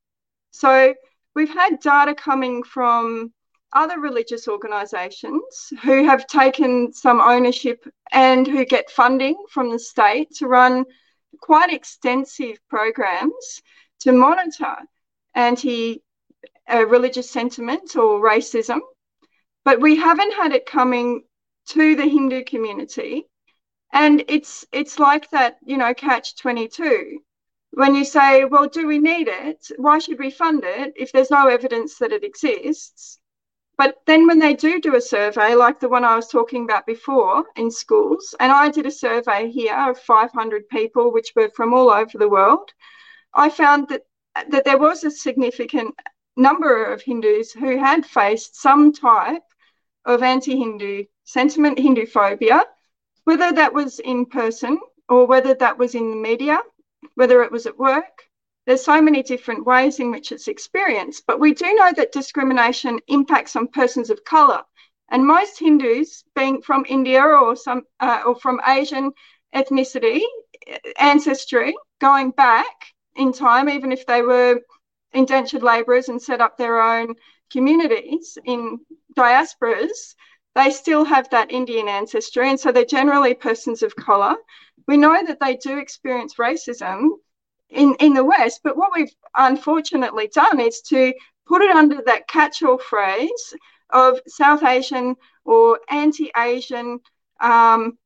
So we've had data coming from other religious organisations who have taken some ownership and who get funding from the state to run quite extensive programs to monitor anti-religious sentiment or racism. But we haven't had it coming to the Hindu community. And it's it's like that, you know, catch twenty-two. When you say, well, do we need it? Why should we fund it if there's no evidence that it exists? But then when they do do a survey, like the one I was talking about before in schools, and I did a survey here of five hundred people, which were from all over the world, I found that, that there was a significant number of Hindus who had faced some type of anti-Hindu sentiment, Hindu phobia, whether that was in person or whether that was in the media, whether it was at work. There's so many different ways in which it's experienced, but we do know that discrimination impacts on persons of colour. And most Hindus, being from India or some uh, or from Asian ethnicity, ancestry, going back in time, even if they were indentured labourers and set up their own communities in diasporas, they still have that Indian ancestry, and so they're generally persons of colour. We know that they do experience racism in, in the West, but what we've unfortunately done is to put it under that catch-all phrase of South Asian or anti-Asian. Um,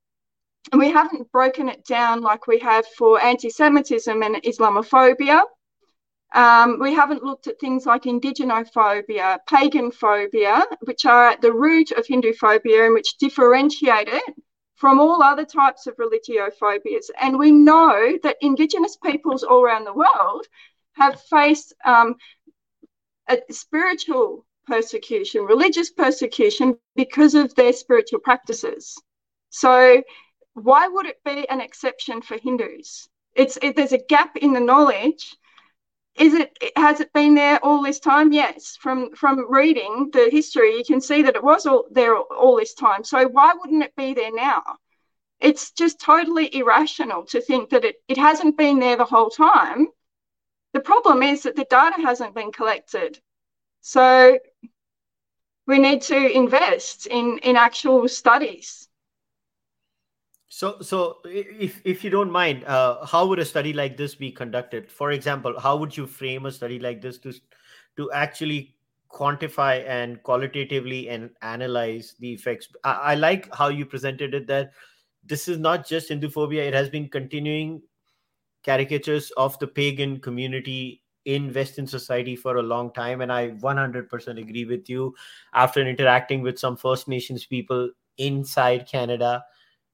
and we haven't broken it down like we have for anti-Semitism and Islamophobia. Um, we haven't looked at things like indigenophobia, pagan phobia, which are at the root of Hindu phobia and which differentiate it from all other types of religiophobia. And we know that Indigenous peoples all around the world have faced um, a spiritual persecution, religious persecution, because of their spiritual practices. So why would it be an exception for Hindus? It's it, there's a gap in the knowledge. Is it, has it been there all this time? Yes. From from reading the history, you can see that it was all there all this time. So why wouldn't it be there now? It's just totally irrational to think that it, it hasn't been there the whole time. The problem is that the data hasn't been collected. So we need to invest in, in actual studies. So, so if if you don't mind, uh, how would a study like this be conducted? For example, how would you frame a study like this to, to actually quantify and qualitatively and analyze the effects? I, I like how you presented it, that this is not just Hindu phobia. It has been continuing caricatures of the pagan community in Western society for a long time. And I one hundred percent agree with you. After interacting with some First Nations people inside Canada,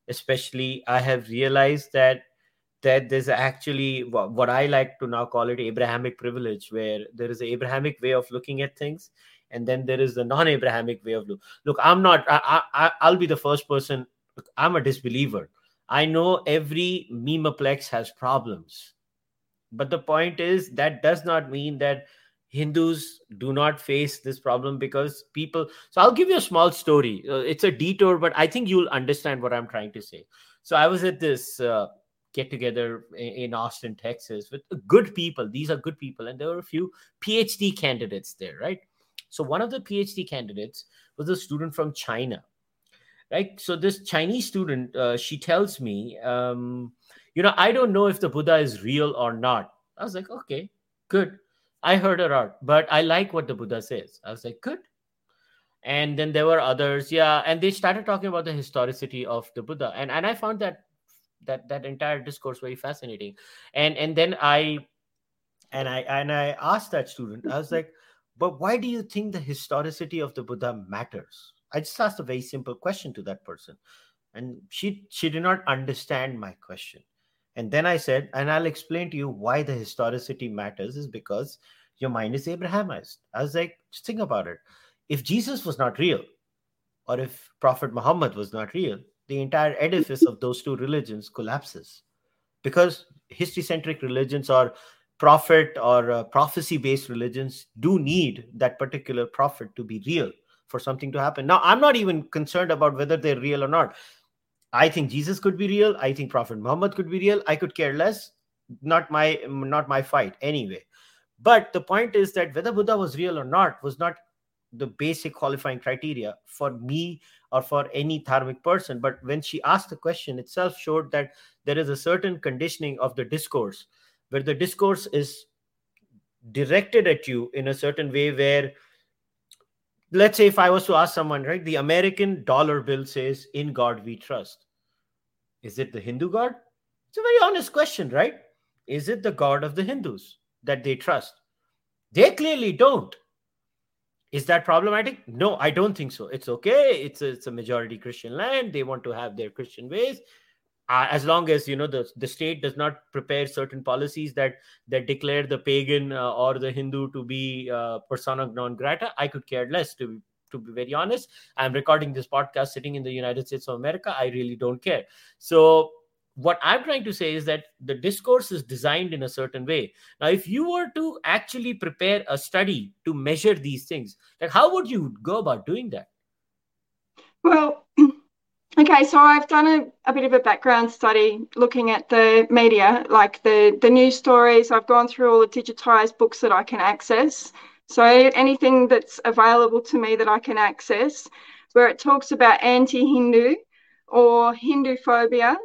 especially, I have realized that that there's actually what I like to now call it Abrahamic privilege, where there is an Abrahamic way of looking at things. And then there is the non-Abrahamic way of look. Look, I'm not, I, I, I'll be the first person. Look, I'm a disbeliever. I know every memeplex has problems. But the point is that does not mean that Hindus do not face this problem because people... So I'll give you a small story. It's a detour, but I think you'll understand what I'm trying to say. So I was at this uh, get-together in Austin, Texas with good people. These are good people. And there were a few PhD candidates there, right? So one of the PhD candidates was a student from China, right? So this Chinese student, uh, she tells me, um, you know, I don't know if the Buddha is real or not. I was like, okay, good. I heard her out, but I like what the Buddha says. I was like, good. And then there were others. Yeah. And they started talking about the historicity of the Buddha. And, and I found that, that, that entire discourse very fascinating. And, and then I, and I, and I asked that student, I was like, but why do you think the historicity of the Buddha matters? I just asked a very simple question to that person. And she she did not understand my question. And then I said, and I'll explain to you why the historicity matters is because your mind is Abrahamized. I was like, just think about it. If Jesus was not real, or if Prophet Muhammad was not real, the entire edifice of those two religions collapses. Because history-centric religions are prophet or uh, prophecy-based religions do need that particular prophet to be real for something to happen. Now, I'm not even concerned about whether they're real or not. I think Jesus could be real. I think Prophet Muhammad could be real. I could care less. Not my, not my fight anyway. But the point is that whether Buddha was real or not was not the basic qualifying criteria for me or for any dharmic person. But when she asked the question, itself showed that there is a certain conditioning of the discourse where the discourse is directed at you in a certain way where, let's say if I was to ask someone, right, the American dollar bill says, in God we trust. Is it the Hindu God? It's a very honest question, right? Is it the God of the Hindus that they trust? They clearly don't. Is that problematic? No, I don't think so. It's okay. It's a, it's a majority Christian land. They want to have their Christian ways. Uh, as long as, you know, the, the state does not prepare certain policies that, that declare the pagan uh, or the Hindu to be uh, persona non grata, I could care less, to, to be very honest. I'm recording this podcast sitting in the United States of America. I really don't care. So what I'm trying to say is that the discourse is designed in a certain way. Now, if you were to actually prepare a study to measure these things, like how would you go about doing that? Well... Okay, so I've done a, a bit of a background study looking at the media, like the, the news stories. I've gone through all the digitized books that I can access. So anything that's available to me that I can access, where it talks about anti-Hindu or Hinduphobia,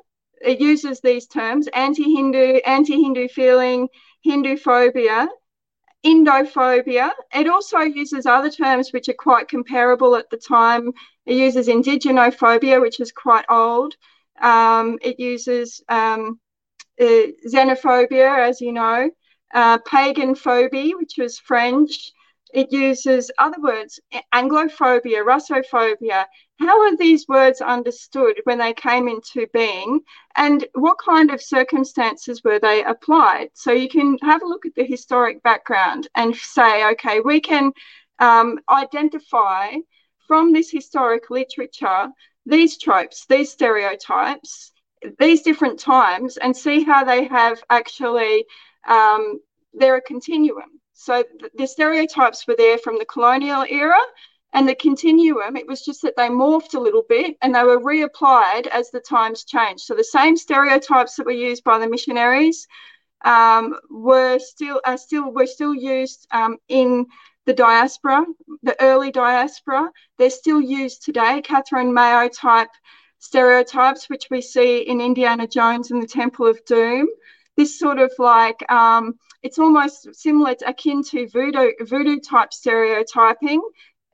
it uses these terms, anti-Hindu, anti-Hindu feeling, Hinduphobia, Indophobia. It also uses other terms which are quite comparable at the time. It uses indigenophobia, which is quite old. Um, it uses um, uh, xenophobia, as you know, uh, pagan phobia, which was French. It uses other words, Anglophobia, Russophobia. How are these words understood when they came into being, and what kind of circumstances were they applied? So you can have a look at the historic background and say, okay, we can um, identify from this historic literature, these tropes, these stereotypes, these different times, and see how they have actually, um, they're a continuum. So the stereotypes were there from the colonial era and the continuum. It was just that they morphed a little bit and they were reapplied as the times changed. So the same stereotypes that were used by the missionaries um, were still are still were still used um, in the diaspora, the early diaspora. They're still used today. Catherine Mayo type stereotypes, which we see in Indiana Jones and the Temple of Doom. This sort of like, um, it's almost similar, to, akin to voodoo, voodoo type stereotyping,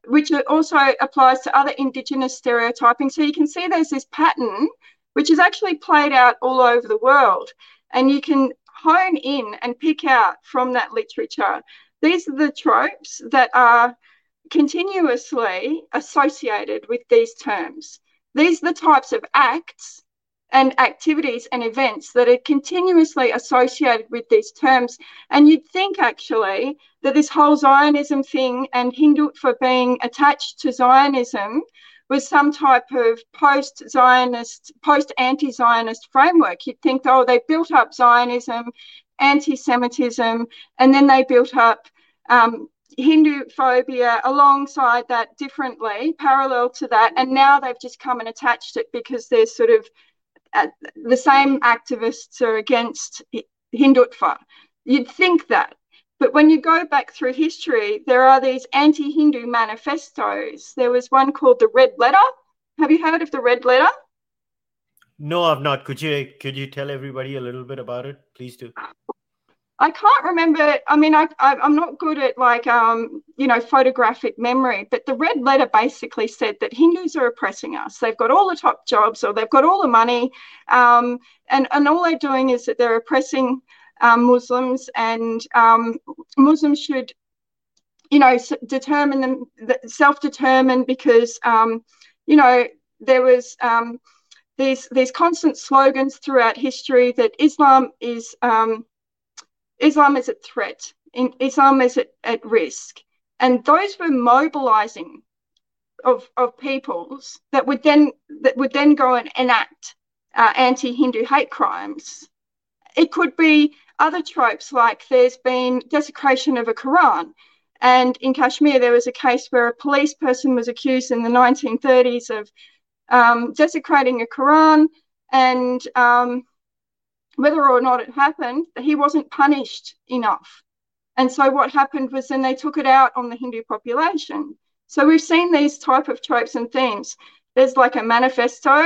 which also applies to other Indigenous stereotyping. So you can see there's this pattern, which is actually played out all over the world. And you can hone in and pick out from that literature. These are the tropes that are continuously associated with these terms. These are the types of acts and activities and events that are continuously associated with these terms. And you'd think, actually, that this whole Zionism thing and Hindutva being attached to Zionism was some type of post-Zionist, post-anti-Zionist framework. You'd think, oh, they built up Zionism, anti-Semitism, and then they built up um, Hindu phobia alongside that differently, parallel to that, and now they've just come and attached it because they're sort of uh, the same activists are against Hindutva. You'd think that. But when you go back through history, there are these anti-Hindu manifestos. There was one called the Red Letter. Have you heard of the Red Letter? No, I've not. Could you could you tell everybody a little bit about it? Please do. I can't remember. I mean, I, I, I'm not good at like, um, you know, photographic memory, but the Red Letter basically said that Hindus are oppressing us. They've got all the top jobs or they've got all the money um, and, and all they're doing is that they're oppressing Um, Muslims, and um, Muslims should, you know, determine them, self-determine, because, um, you know, there was um, these these constant slogans throughout history that Islam is um, Islam is at threat, in, Islam is at, at risk, and those were mobilising of of peoples that would then that would then go and enact uh, anti-Hindu hate crimes. It could be other tropes, like there's been desecration of a Quran. And in Kashmir, there was a case where a police person was accused in the nineteen thirties of um, desecrating a Quran, and um, whether or not it happened, he wasn't punished enough. And so what happened was then they took it out on the Hindu population. So we've seen these type of tropes and themes. There's like a manifesto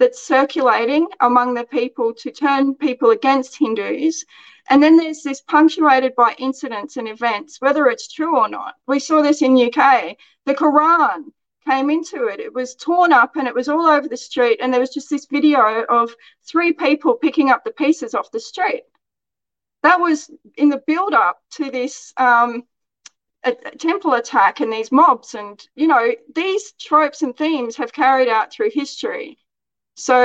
that's circulating among the people to turn people against Hindus. And then there's this punctuated by incidents and events, whether it's true or not. We saw this in U K. The Quran came into it. It was torn up and it was all over the street. And there was just this video of three people picking up the pieces off the street. That was in the build up to this um, a, a temple attack and these mobs. And, you know, these tropes and themes have carried out through history. So,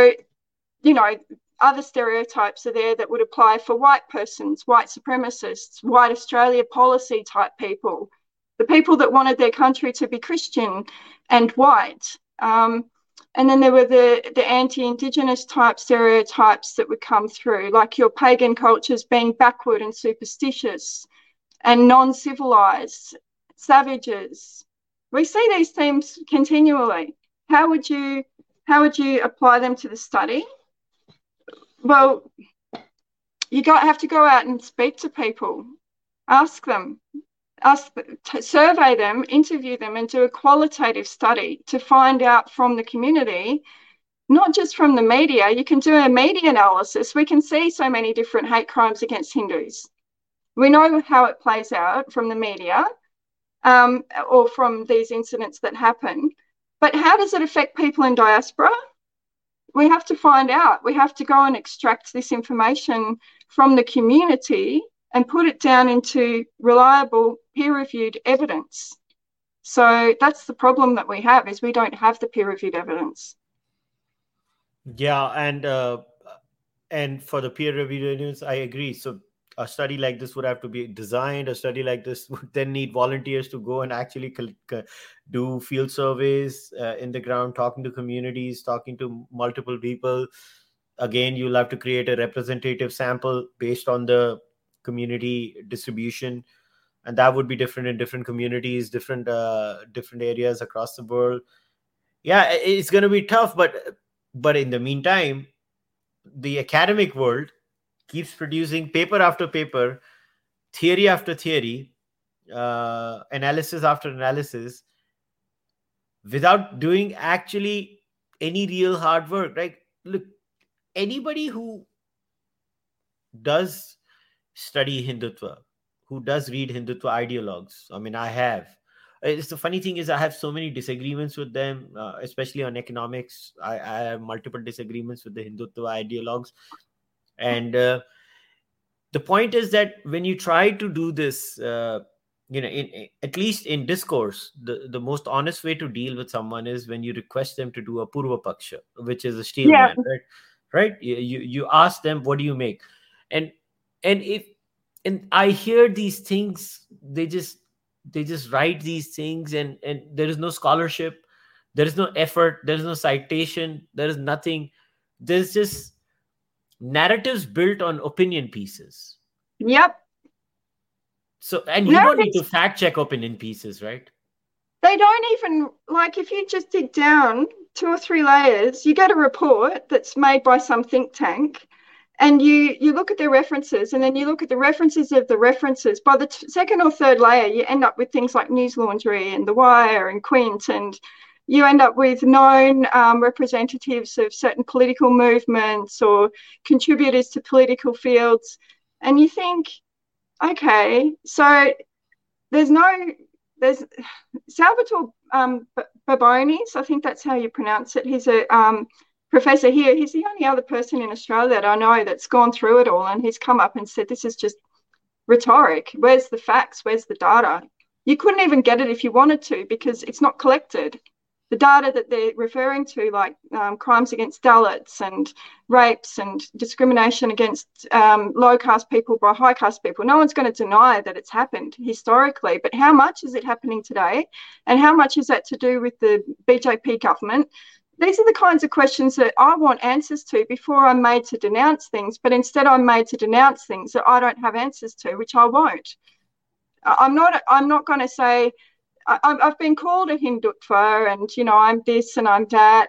you know, other stereotypes are there that would apply for white persons, white supremacists, White Australia policy type people, the people that wanted their country to be Christian and white. Um, and then there were the, the anti-Indigenous type stereotypes that would come through, like your pagan cultures being backward and superstitious and non-civilised, savages. We see these themes continually. How would you... How would you apply them to the study? Well, you got have to go out and speak to people, ask them, ask, survey them, interview them, and do a qualitative study to find out from the community, not just from the media. You can do a media analysis. We can see so many different hate crimes against Hindus. We know how it plays out from the media um, or from these incidents that happen. But how does it affect people in diaspora? We have to find out. We have to go and extract this information from the community and put it down into reliable, peer-reviewed evidence. So that's the problem that we have, is we don't have the peer-reviewed evidence. Yeah, and uh, and for the peer-reviewed evidence, I agree. So a study like this would have to be designed. A study like this would then need volunteers to go and actually collect, do field surveys uh, in the ground, talking to communities, talking to multiple people. Again, you'll have to create a representative sample based on the community distribution. And that would be different in different communities, different uh, different areas across the world. Yeah, it's going to be tough, but but in the meantime, the academic world keeps producing paper after paper, theory after theory, uh, analysis after analysis, without doing actually any real hard work, right? Look, anybody who does study Hindutva, who does read Hindutva ideologues, I mean, I have. It's the funny thing is I have so many disagreements with them, uh, especially on economics. I, I have multiple disagreements with the Hindutva ideologues. And uh, the point is that when you try to do this, uh, you know, in, in, at least in discourse, the, the most honest way to deal with someone is when you request them to do a Purva Paksha, which is a steel yeah. man, right? Right? You, you, you ask them, what do you make? And, and if, and I hear these things, they just, they just write these things and, and there is no scholarship. There is no effort. There is no citation. There is nothing. There's just narratives built on opinion pieces. Yep. So, and you no, don't need to fact check opinion pieces, right? They don't even, like, if you just dig down two or three layers, you get a report that's made by some think tank and you, you look at their references and then you look at the references of the references. By the t- second or third layer, you end up with things like News Laundry and The Wire and Quint, and you end up with known um, representatives of certain political movements or contributors to political fields. And you think, okay, so there's no, there's Salvatore um, Babonis, I think that's how you pronounce it. He's a um, professor here. He's the only other person in Australia that I know that's gone through it all. And he's come up and said, this is just rhetoric. Where's the facts? Where's the data? You couldn't even get it if you wanted to, because it's not collected. The data that they're referring to, like um, crimes against Dalits and rapes and discrimination against um, low caste people by high caste people, no one's going to deny that it's happened historically. But how much is it happening today? And how much is that to do with the B J P government? These are the kinds of questions that I want answers to before I'm made to denounce things. But instead, I'm made to denounce things that I don't have answers to, which I won't. I'm not. I'm not going to say. I've been called a Hindutva and, you know, I'm this and I'm that.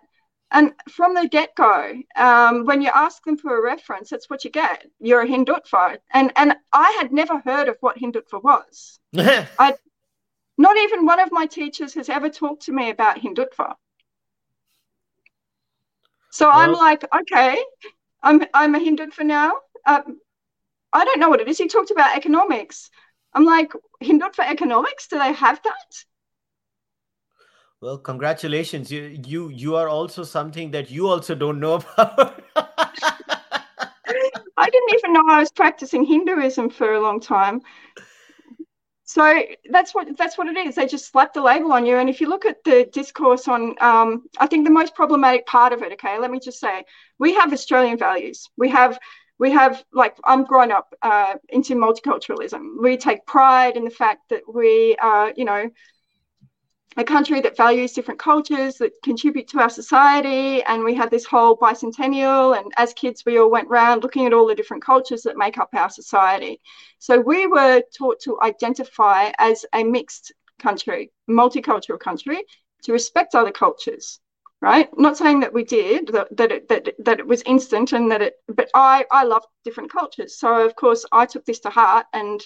And from the get-go, um, when you ask them for a reference, that's what you get. You're a Hindutva. And and I had never heard of what Hindutva was. I, not even one of my teachers has ever talked to me about Hindutva. So well, I'm like, okay, I'm, I'm a Hindutva now. Um, I don't know what it is. He talked about economics. I'm like, Hindutva economics, do they have that? Well, congratulations. You you you are also something that you also don't know about. I didn't even know I was practicing Hinduism for a long time. So that's what that's what it is. They just slap the label on you. And if you look at the discourse on, um, I think the most problematic part of it, okay, let me just say, we have Australian values. We have... We have, like, I'm grown up uh, into multiculturalism. We take pride in the fact that we are, you know, a country that values different cultures, that contribute to our society. And we had this whole bicentennial. And as kids, we all went round looking at all the different cultures that make up our society. So we were taught to identify as a mixed country, multicultural country, to respect other cultures. Right? Not saying that we did, that that it, that, that it was instant and that it, but I, I love different cultures. So, of course, I took this to heart and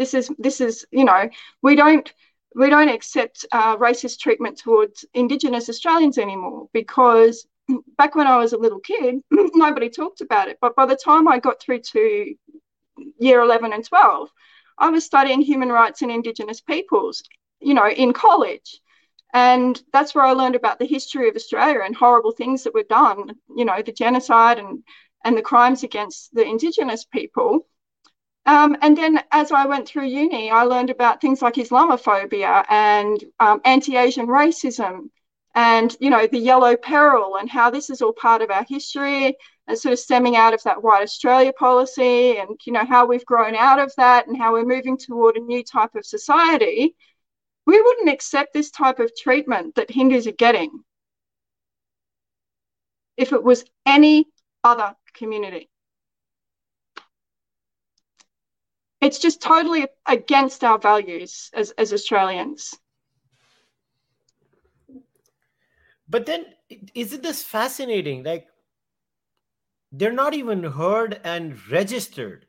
this is, this is you know, we don't, we don't accept uh, racist treatment towards Indigenous Australians anymore, because back when I was a little kid, nobody talked about it. But by the time I got through to year eleven and twelve, I was studying human rights and Indigenous peoples, you know, in college. And that's where I learned about the history of Australia and horrible things that were done, you know, the genocide and, and the crimes against the Indigenous people. Um, and then as I went through uni, I learned about things like Islamophobia and um, anti-Asian racism and, you know, the yellow peril and how this is all part of our history and sort of stemming out of that White Australia policy and, you know, how we've grown out of that and how we're moving toward a new type of society. We wouldn't accept this type of treatment that Hindus are getting if it was any other community. It's just totally against our values as, as Australians. But then, isn't this fascinating? Like, they're not even heard and registered.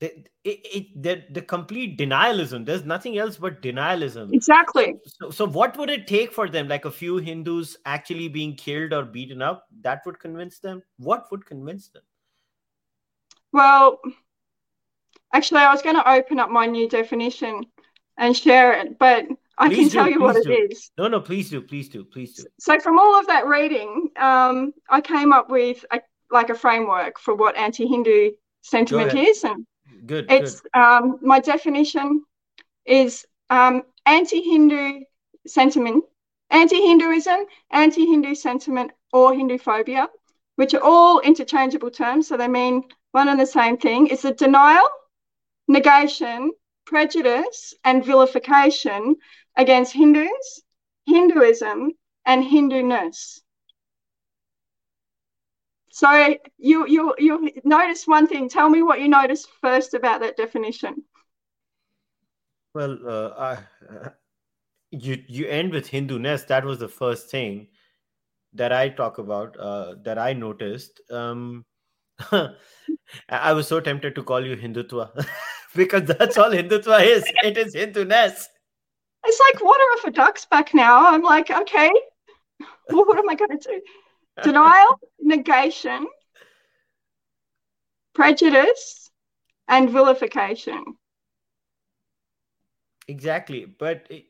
It, it, it, the, the complete denialism, there's nothing else but denialism. Exactly. So, so what would it take for them? Like a few Hindus actually being killed or beaten up, that would convince them? What would convince them? Well, actually, I was going to open up my new definition and share it, but I please can do, tell you what do. It is. No, no, please do, please do, please do. So from all of that reading, um, I came up with a, like a framework for what anti-Hindu sentiment is. And good. It's good. Um, my definition is um, anti-Hindu sentiment, anti-Hinduism, anti-Hindu sentiment, or Hinduphobia, which are all interchangeable terms, so they mean one and the same thing. It's a denial, negation, prejudice, and vilification against Hindus, Hinduism, and Hindu-ness. So you you you notice one thing. Tell me what you noticed first about that definition. Well, uh, I, you you end with Hindu-ness. That was the first thing that I talk about, uh, that I noticed. Um, I was so tempted to call you Hindutva because that's all Hindutva is. It is Hindu-ness. It's like water off a duck's back now. I'm like, okay, well, what am I going to do? Denial, negation, prejudice, and vilification. Exactly. But it,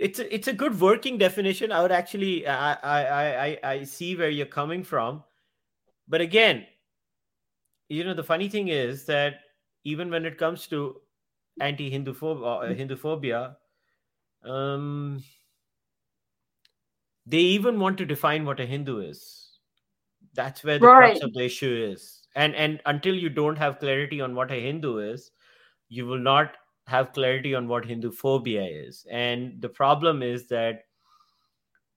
it's a, it's a good working definition. I would actually, I, I, I, I see where you're coming from. But again, you know, the funny thing is that even when it comes to anti-Hinduphobia, um, they even want to define what a Hindu is. That's where the crux of the issue is. And and until you don't have clarity on what a Hindu is, you will not have clarity on what Hinduphobia is. And the problem is that,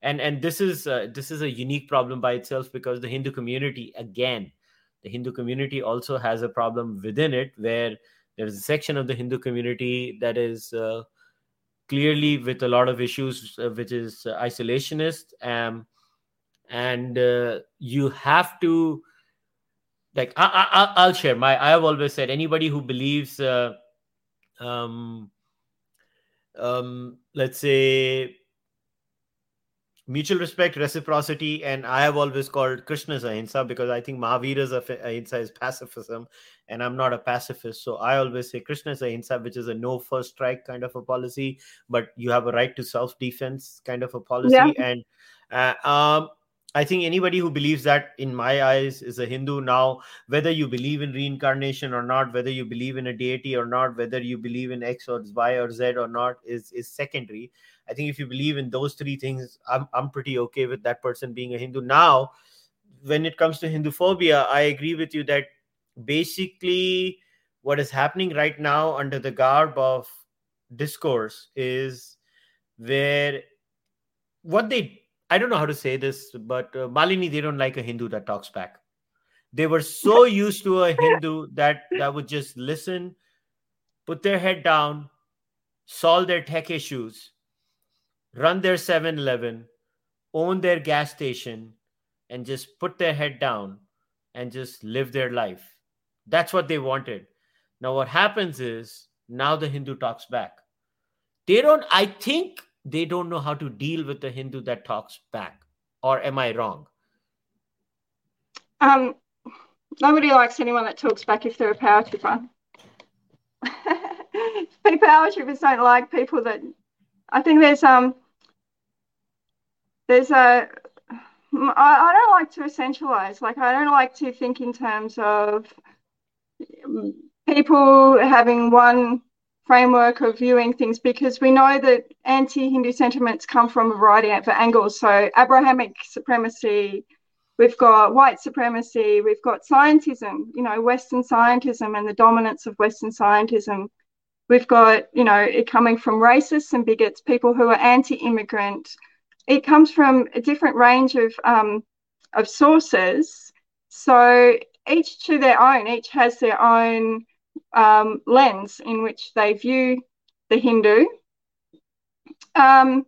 and and this is uh, this is a unique problem by itself, because the Hindu community, again, the Hindu community also has a problem within it, where there's a section of the Hindu community that is uh, clearly with a lot of issues, uh, which is uh, isolationist. Um, and uh, you have to, like, I, I, I'll share my, I've always said anybody who believes, uh, um, um, let's say, mutual respect, reciprocity, and I have always called Krishna's Ahinsa, because I think Mahavira's Ahinsa is pacifism. And I'm not a pacifist, so I always say Krishna's Ahinsa, which is a no first strike kind of a policy, but you have a right to self-defense kind of a policy. Yeah. And uh, um, I think anybody who believes that, in my eyes, is a Hindu. Now, whether you believe in reincarnation or not, whether you believe in a deity or not, whether you believe in X or Y or Z or not, is is secondary. I think if you believe in those three things, I'm I'm pretty okay with that person being a Hindu. Now, when it comes to Hinduphobia, I agree with you that basically what is happening right now under the garb of discourse is where what they, I don't know how to say this, but uh, Malini, they don't like a Hindu that talks back. They were so used to a Hindu that, that would just listen, put their head down, solve their tech issues, run their seven eleven, own their gas station, and just put their head down and just live their life. That's what they wanted. Now, what happens is now the Hindu talks back. They don't, I think they don't know how to deal with the Hindu that talks back. Or am I wrong? Um, nobody likes anyone that talks back if they're a power tripper. Power trippers don't like people that, I think there's, um, there's a, I don't like to essentialize. Like, I don't like to think in terms of people having one framework of viewing things, because we know that anti-Hindu sentiments come from a variety of angles. So Abrahamic supremacy, we've got white supremacy, we've got scientism, you know, Western scientism and the dominance of Western scientism. We've got, you know, it coming from racists and bigots, people who are anti-immigrant. It comes from a different range of um, of sources, so each to their own. Each has their own um, lens in which they view the Hindu. Um,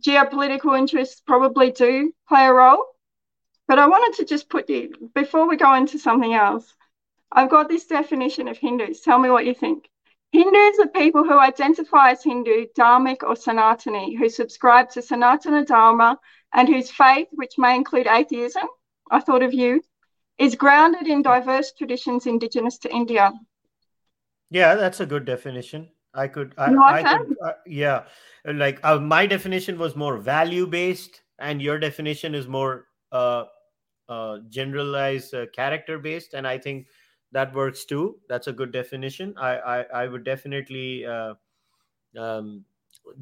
geopolitical interests probably do play a role, but I wanted to just put you, before we go into something else, I've got this definition of Hindus. Tell me what you think. Hindus are people who identify as Hindu, Dharmic or Sanatani, who subscribe to Sanatana Dharma and whose faith, which may include atheism, I thought of you, is grounded in diverse traditions indigenous to India. Yeah, that's a good definition. I could, I, like I could uh, yeah, like uh, my definition was more value-based and your definition is more uh, uh, generalized uh, character-based. And I think that works too. That's a good definition. I I, I would definitely uh, um,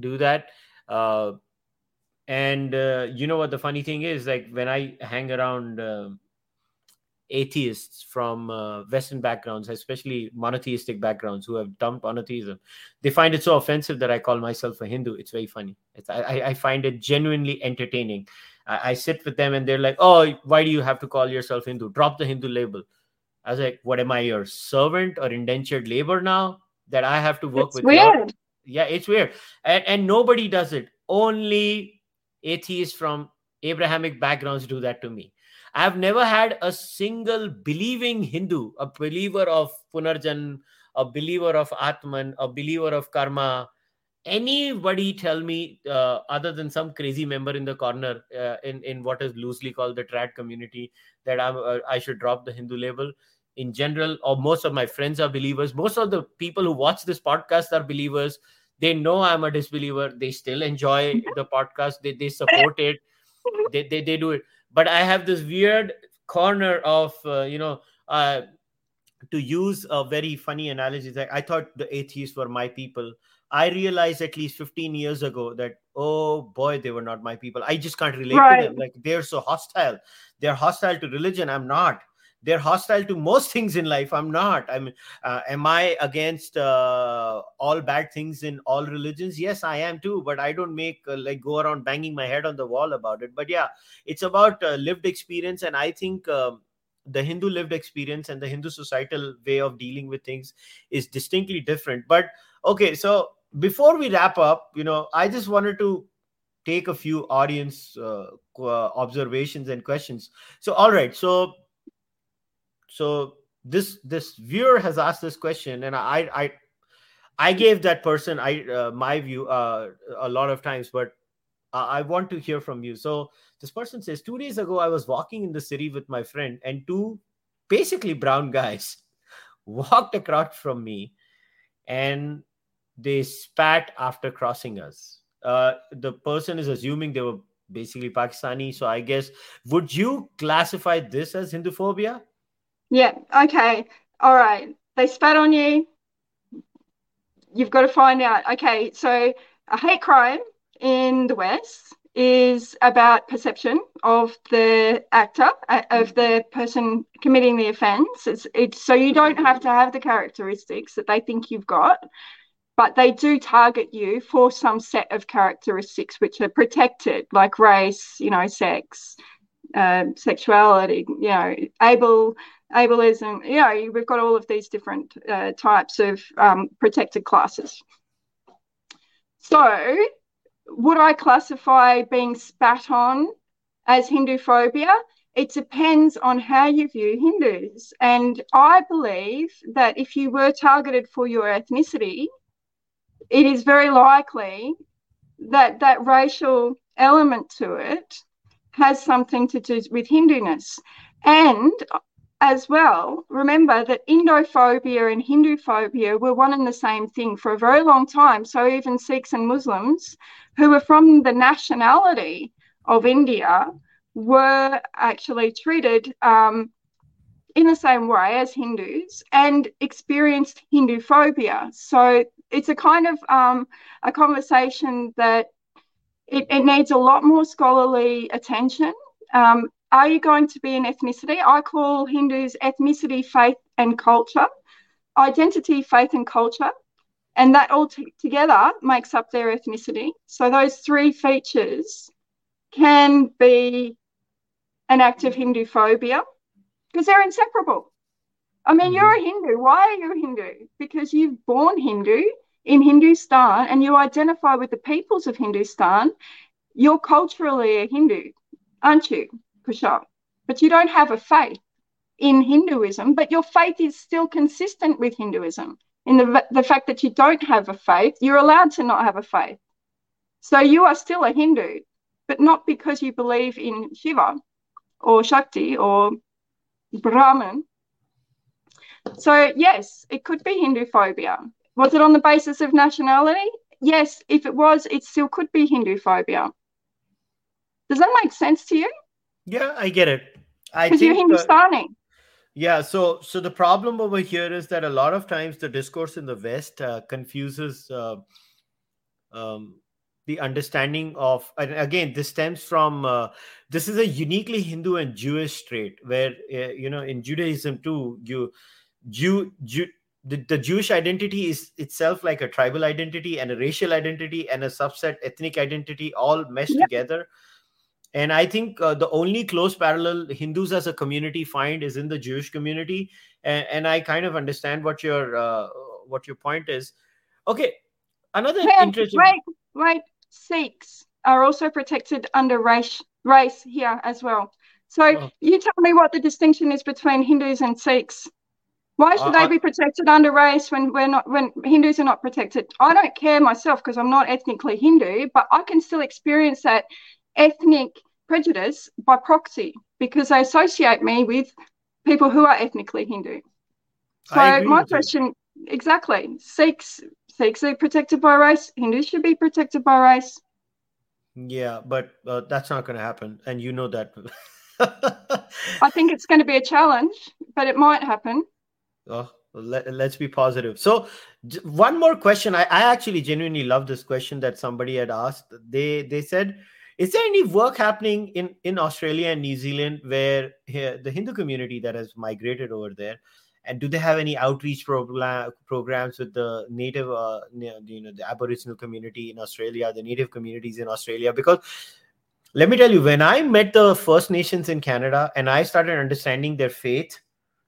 do that. Uh, and uh, you know what the funny thing is? Like when I hang around uh, atheists from uh, Western backgrounds, especially monotheistic backgrounds who have dumped monotheism, they find it so offensive that I call myself a Hindu. It's very funny. It's, I, I find it genuinely entertaining. I, I sit with them and they're like, "Oh, why do you have to call yourself Hindu? Drop the Hindu label." I was like, "What am I, your servant or indentured labor now that I have to work it's with?" Weird. Yeah, it's weird. And, and nobody does it. Only atheists from Abrahamic backgrounds do that to me. I've never had a single believing Hindu, a believer of Punarjan, a believer of Atman, a believer of Karma, anybody tell me uh, other than some crazy member in the corner uh, in, in what is loosely called the trad community that I'm, uh, I should drop the Hindu label. In general, or most of my friends are believers. Most of the people who watch this podcast are believers. They know I'm a disbeliever. They still enjoy the podcast. They they support it. They they, they do it. But I have this weird corner of, uh, you know, uh, to use a very funny analogy. Like I thought the atheists were my people. I realized at least fifteen years ago that, oh boy, they were not my people. I just can't relate right. to them. Like they're so hostile. They're hostile to religion. I'm not. They're hostile to most things in life. I'm not. I mean, uh, am I against uh, all bad things in all religions? Yes, I am too. But I don't make uh, like go around banging my head on the wall about it. But yeah, it's about uh, lived experience. And I think uh, the Hindu lived experience and the Hindu societal way of dealing with things is distinctly different. But okay, so before we wrap up, you know, I just wanted to take a few audience uh, observations and questions. So, all right. So, So this this viewer has asked this question, and I I I gave that person I uh, my view uh, a lot of times, but I want to hear from you. So this person says, two days ago I was walking in the city with my friend, and two basically brown guys walked across from me, and they spat after crossing us. Uh, the person is assuming they were basically Pakistani. So I guess, would you classify this as Hinduphobia? Yeah, okay, all right. They spat on you. You've got to find out. Okay, so a hate crime in the West is about perception of the actor, of the person committing the offence. It's, it's so you don't have to have the characteristics that they think you've got, but they do target you for some set of characteristics which are protected, like race, you know, sex, uh, sexuality, you know, able... ableism, you know, we've got all of these different uh, types of um, protected classes. So would I classify being spat on as Hinduphobia? It depends on how you view Hindus. And I believe that if you were targeted for your ethnicity, it is very likely that that racial element to it has something to do with Hinduness. And as well, remember that Indophobia and Hinduphobia were one and the same thing for a very long time. So even Sikhs and Muslims who were from the nationality of India were actually treated um, in the same way as Hindus and experienced Hinduphobia. So it's a kind of um, a conversation that it, it needs a lot more scholarly attention. Um, Are you going to be an ethnicity? I call Hindus ethnicity, faith and culture, identity, faith and culture, and that all t- together makes up their ethnicity. So those three features can be an act of Hinduphobia because they're inseparable. I mean, you're a Hindu. Why are you a Hindu? Because you've born Hindu in Hindustan and you identify with the peoples of Hindustan. You're culturally a Hindu, aren't you? Kushal, but you don't have a faith in Hinduism, but your faith is still consistent with Hinduism in the, the fact that you don't have a faith. You're allowed to not have a faith. So you are still a Hindu, but not because you believe in Shiva or Shakti or Brahman. So yes, it could be Hinduphobia. Was it on the basis of nationality? Yes, if it was, it still could be Hinduphobia. Does that make sense to you? Yeah, I get it. I think you're Hindustani. Uh, Yeah, so so the problem over here is that a lot of times the discourse in the West uh, confuses uh, um, the understanding of, and again, this stems from, uh, this is a uniquely Hindu and Jewish trait where, uh, you know, in Judaism too, you, Jew, Jew the, the Jewish identity is itself like a tribal identity and a racial identity and a subset ethnic identity all meshed yeah. together. And I think uh, the only close parallel Hindus as a community find is in the Jewish community. And, and I kind of understand what your uh, what your point is. Okay, another yeah, interesting... Right, right. Sikhs are also protected under race, race here as well. So oh. you tell me what the distinction is between Hindus and Sikhs. Why should uh, they be protected under race when we're not, when Hindus are not protected? I don't care myself because I'm not ethnically Hindu, but I can still experience that ethnic prejudice by proxy because they associate me with people who are ethnically Hindu. So my question, exactly, Sikhs, Sikhs are protected by race. Hindus should be protected by race. Yeah, but uh, that's not going to happen, and you know that. I think it's going to be a challenge, but it might happen. Oh, let, let's be positive. So one more question. I, I actually genuinely love this question that somebody had asked. They they said, is there any work happening in, in Australia and New Zealand where uh, the Hindu community that has migrated over there, and do they have any outreach program, programs with the native, uh, you know, the Aboriginal community in Australia, the native communities in Australia? Because let me tell you, when I met the First Nations in Canada and I started understanding their faith,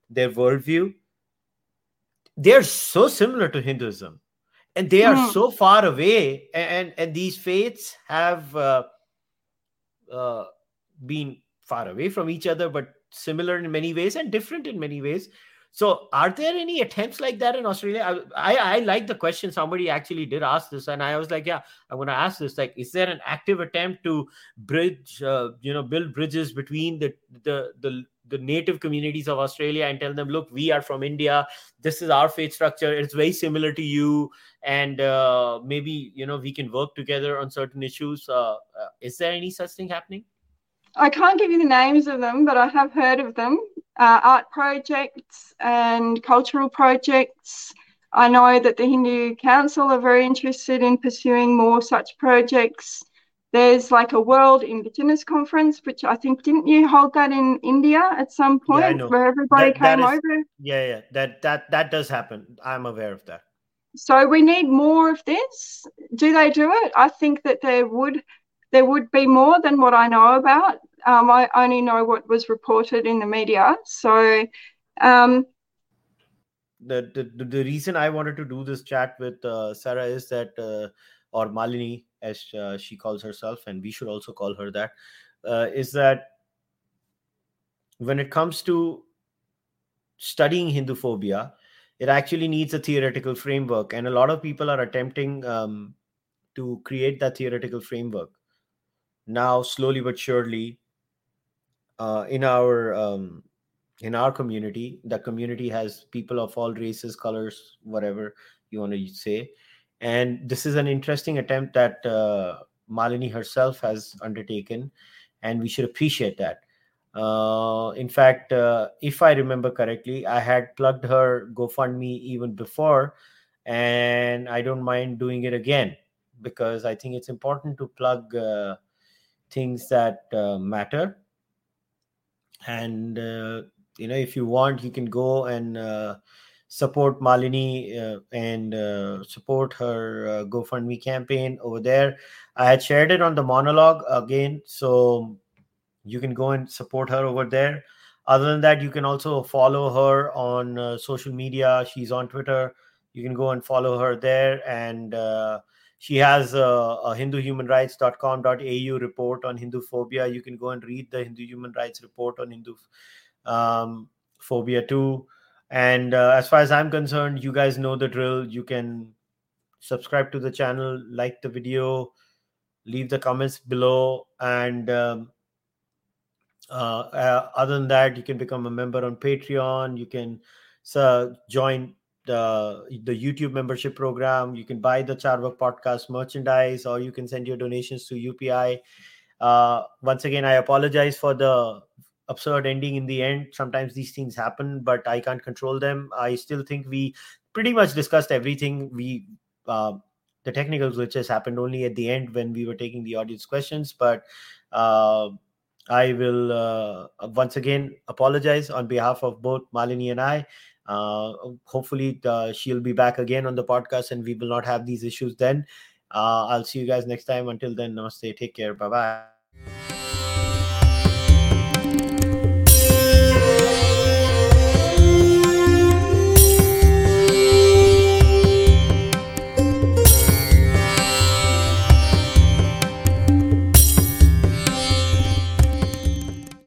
their worldview, they're so similar to Hinduism and they are mm. so far away. And, and these faiths have... Uh, Uh, being far away from each other, but similar in many ways and different in many ways. So are there any attempts like that in Australia? I, I, I like the question. Somebody actually did ask this, and I was like, yeah, I'm going to ask this. Like, is there an active attempt to bridge, uh, you know, build bridges between the, the, the, the native communities of Australia and tell them, look, we are from India. This is our faith structure. It's very similar to you. And uh, maybe, you know, we can work together on certain issues. Uh, uh, is there any such thing happening? I can't give you the names of them, but I have heard of them. Uh, art projects and cultural projects. I know that the Hindu Council are very interested in pursuing more such projects. There's like a World Indigenous Conference, which I think, didn't you hold that in India at some point yeah, where everybody that, came that is, over? Yeah, yeah, that, that, that does happen. I'm aware of that. So we need more of this. Do they do it? I think that there would there would be more than what I know about. Um, I only know what was reported in the media. So um, the, the the reason I wanted to do this chat with uh, Sara is that, uh, or Malini, as uh, she calls herself, and we should also call her that, uh, is that when it comes to studying Hinduphobia, it actually needs a theoretical framework. And a lot of people are attempting um, to create that theoretical framework. Now, slowly but surely, uh, in our um, in our community, the community has people of all races, colors, whatever you want to say. And this is an interesting attempt that uh, Malini herself has undertaken, and we should appreciate that. Uh, in fact, uh, if I remember correctly, I had plugged her GoFundMe even before, and I don't mind doing it again because I think it's important to plug uh, things that uh, matter. And, uh, you know, if you want, you can go and... Uh, support Malini uh, and uh, support her uh, GoFundMe campaign over there. I had shared it on the monologue again, so you can go and support her over there. Other than that, you can also follow her on uh, social media. She's on Twitter. You can go and follow her there. And uh, she has a, a hindu human rights dot com dot a u report on Hinduphobia. You can go and read the Hindu Human Rights report on Hinduphobia um, too. And uh, as far as I'm concerned, you guys know the drill. You can subscribe to the channel, like the video, leave the comments below. And um, uh, uh, other than that, you can become a member on Patreon. You can uh, join the, the YouTube membership program. You can buy the Cārvāka podcast merchandise, or you can send your donations to U P I. Uh, once again, I apologize for the absurd ending in the end. Sometimes these things happen, but I can't control them. I still think we pretty much discussed everything. We uh, the technical glitches happened only at the end when we were taking the audience questions, but uh, I will uh, once again apologize on behalf of both Malini and I. Uh, hopefully uh, she'll be back again on the podcast and we will not have these issues then. Uh, I'll see you guys next time. Until then, namaste. Take care. Bye-bye.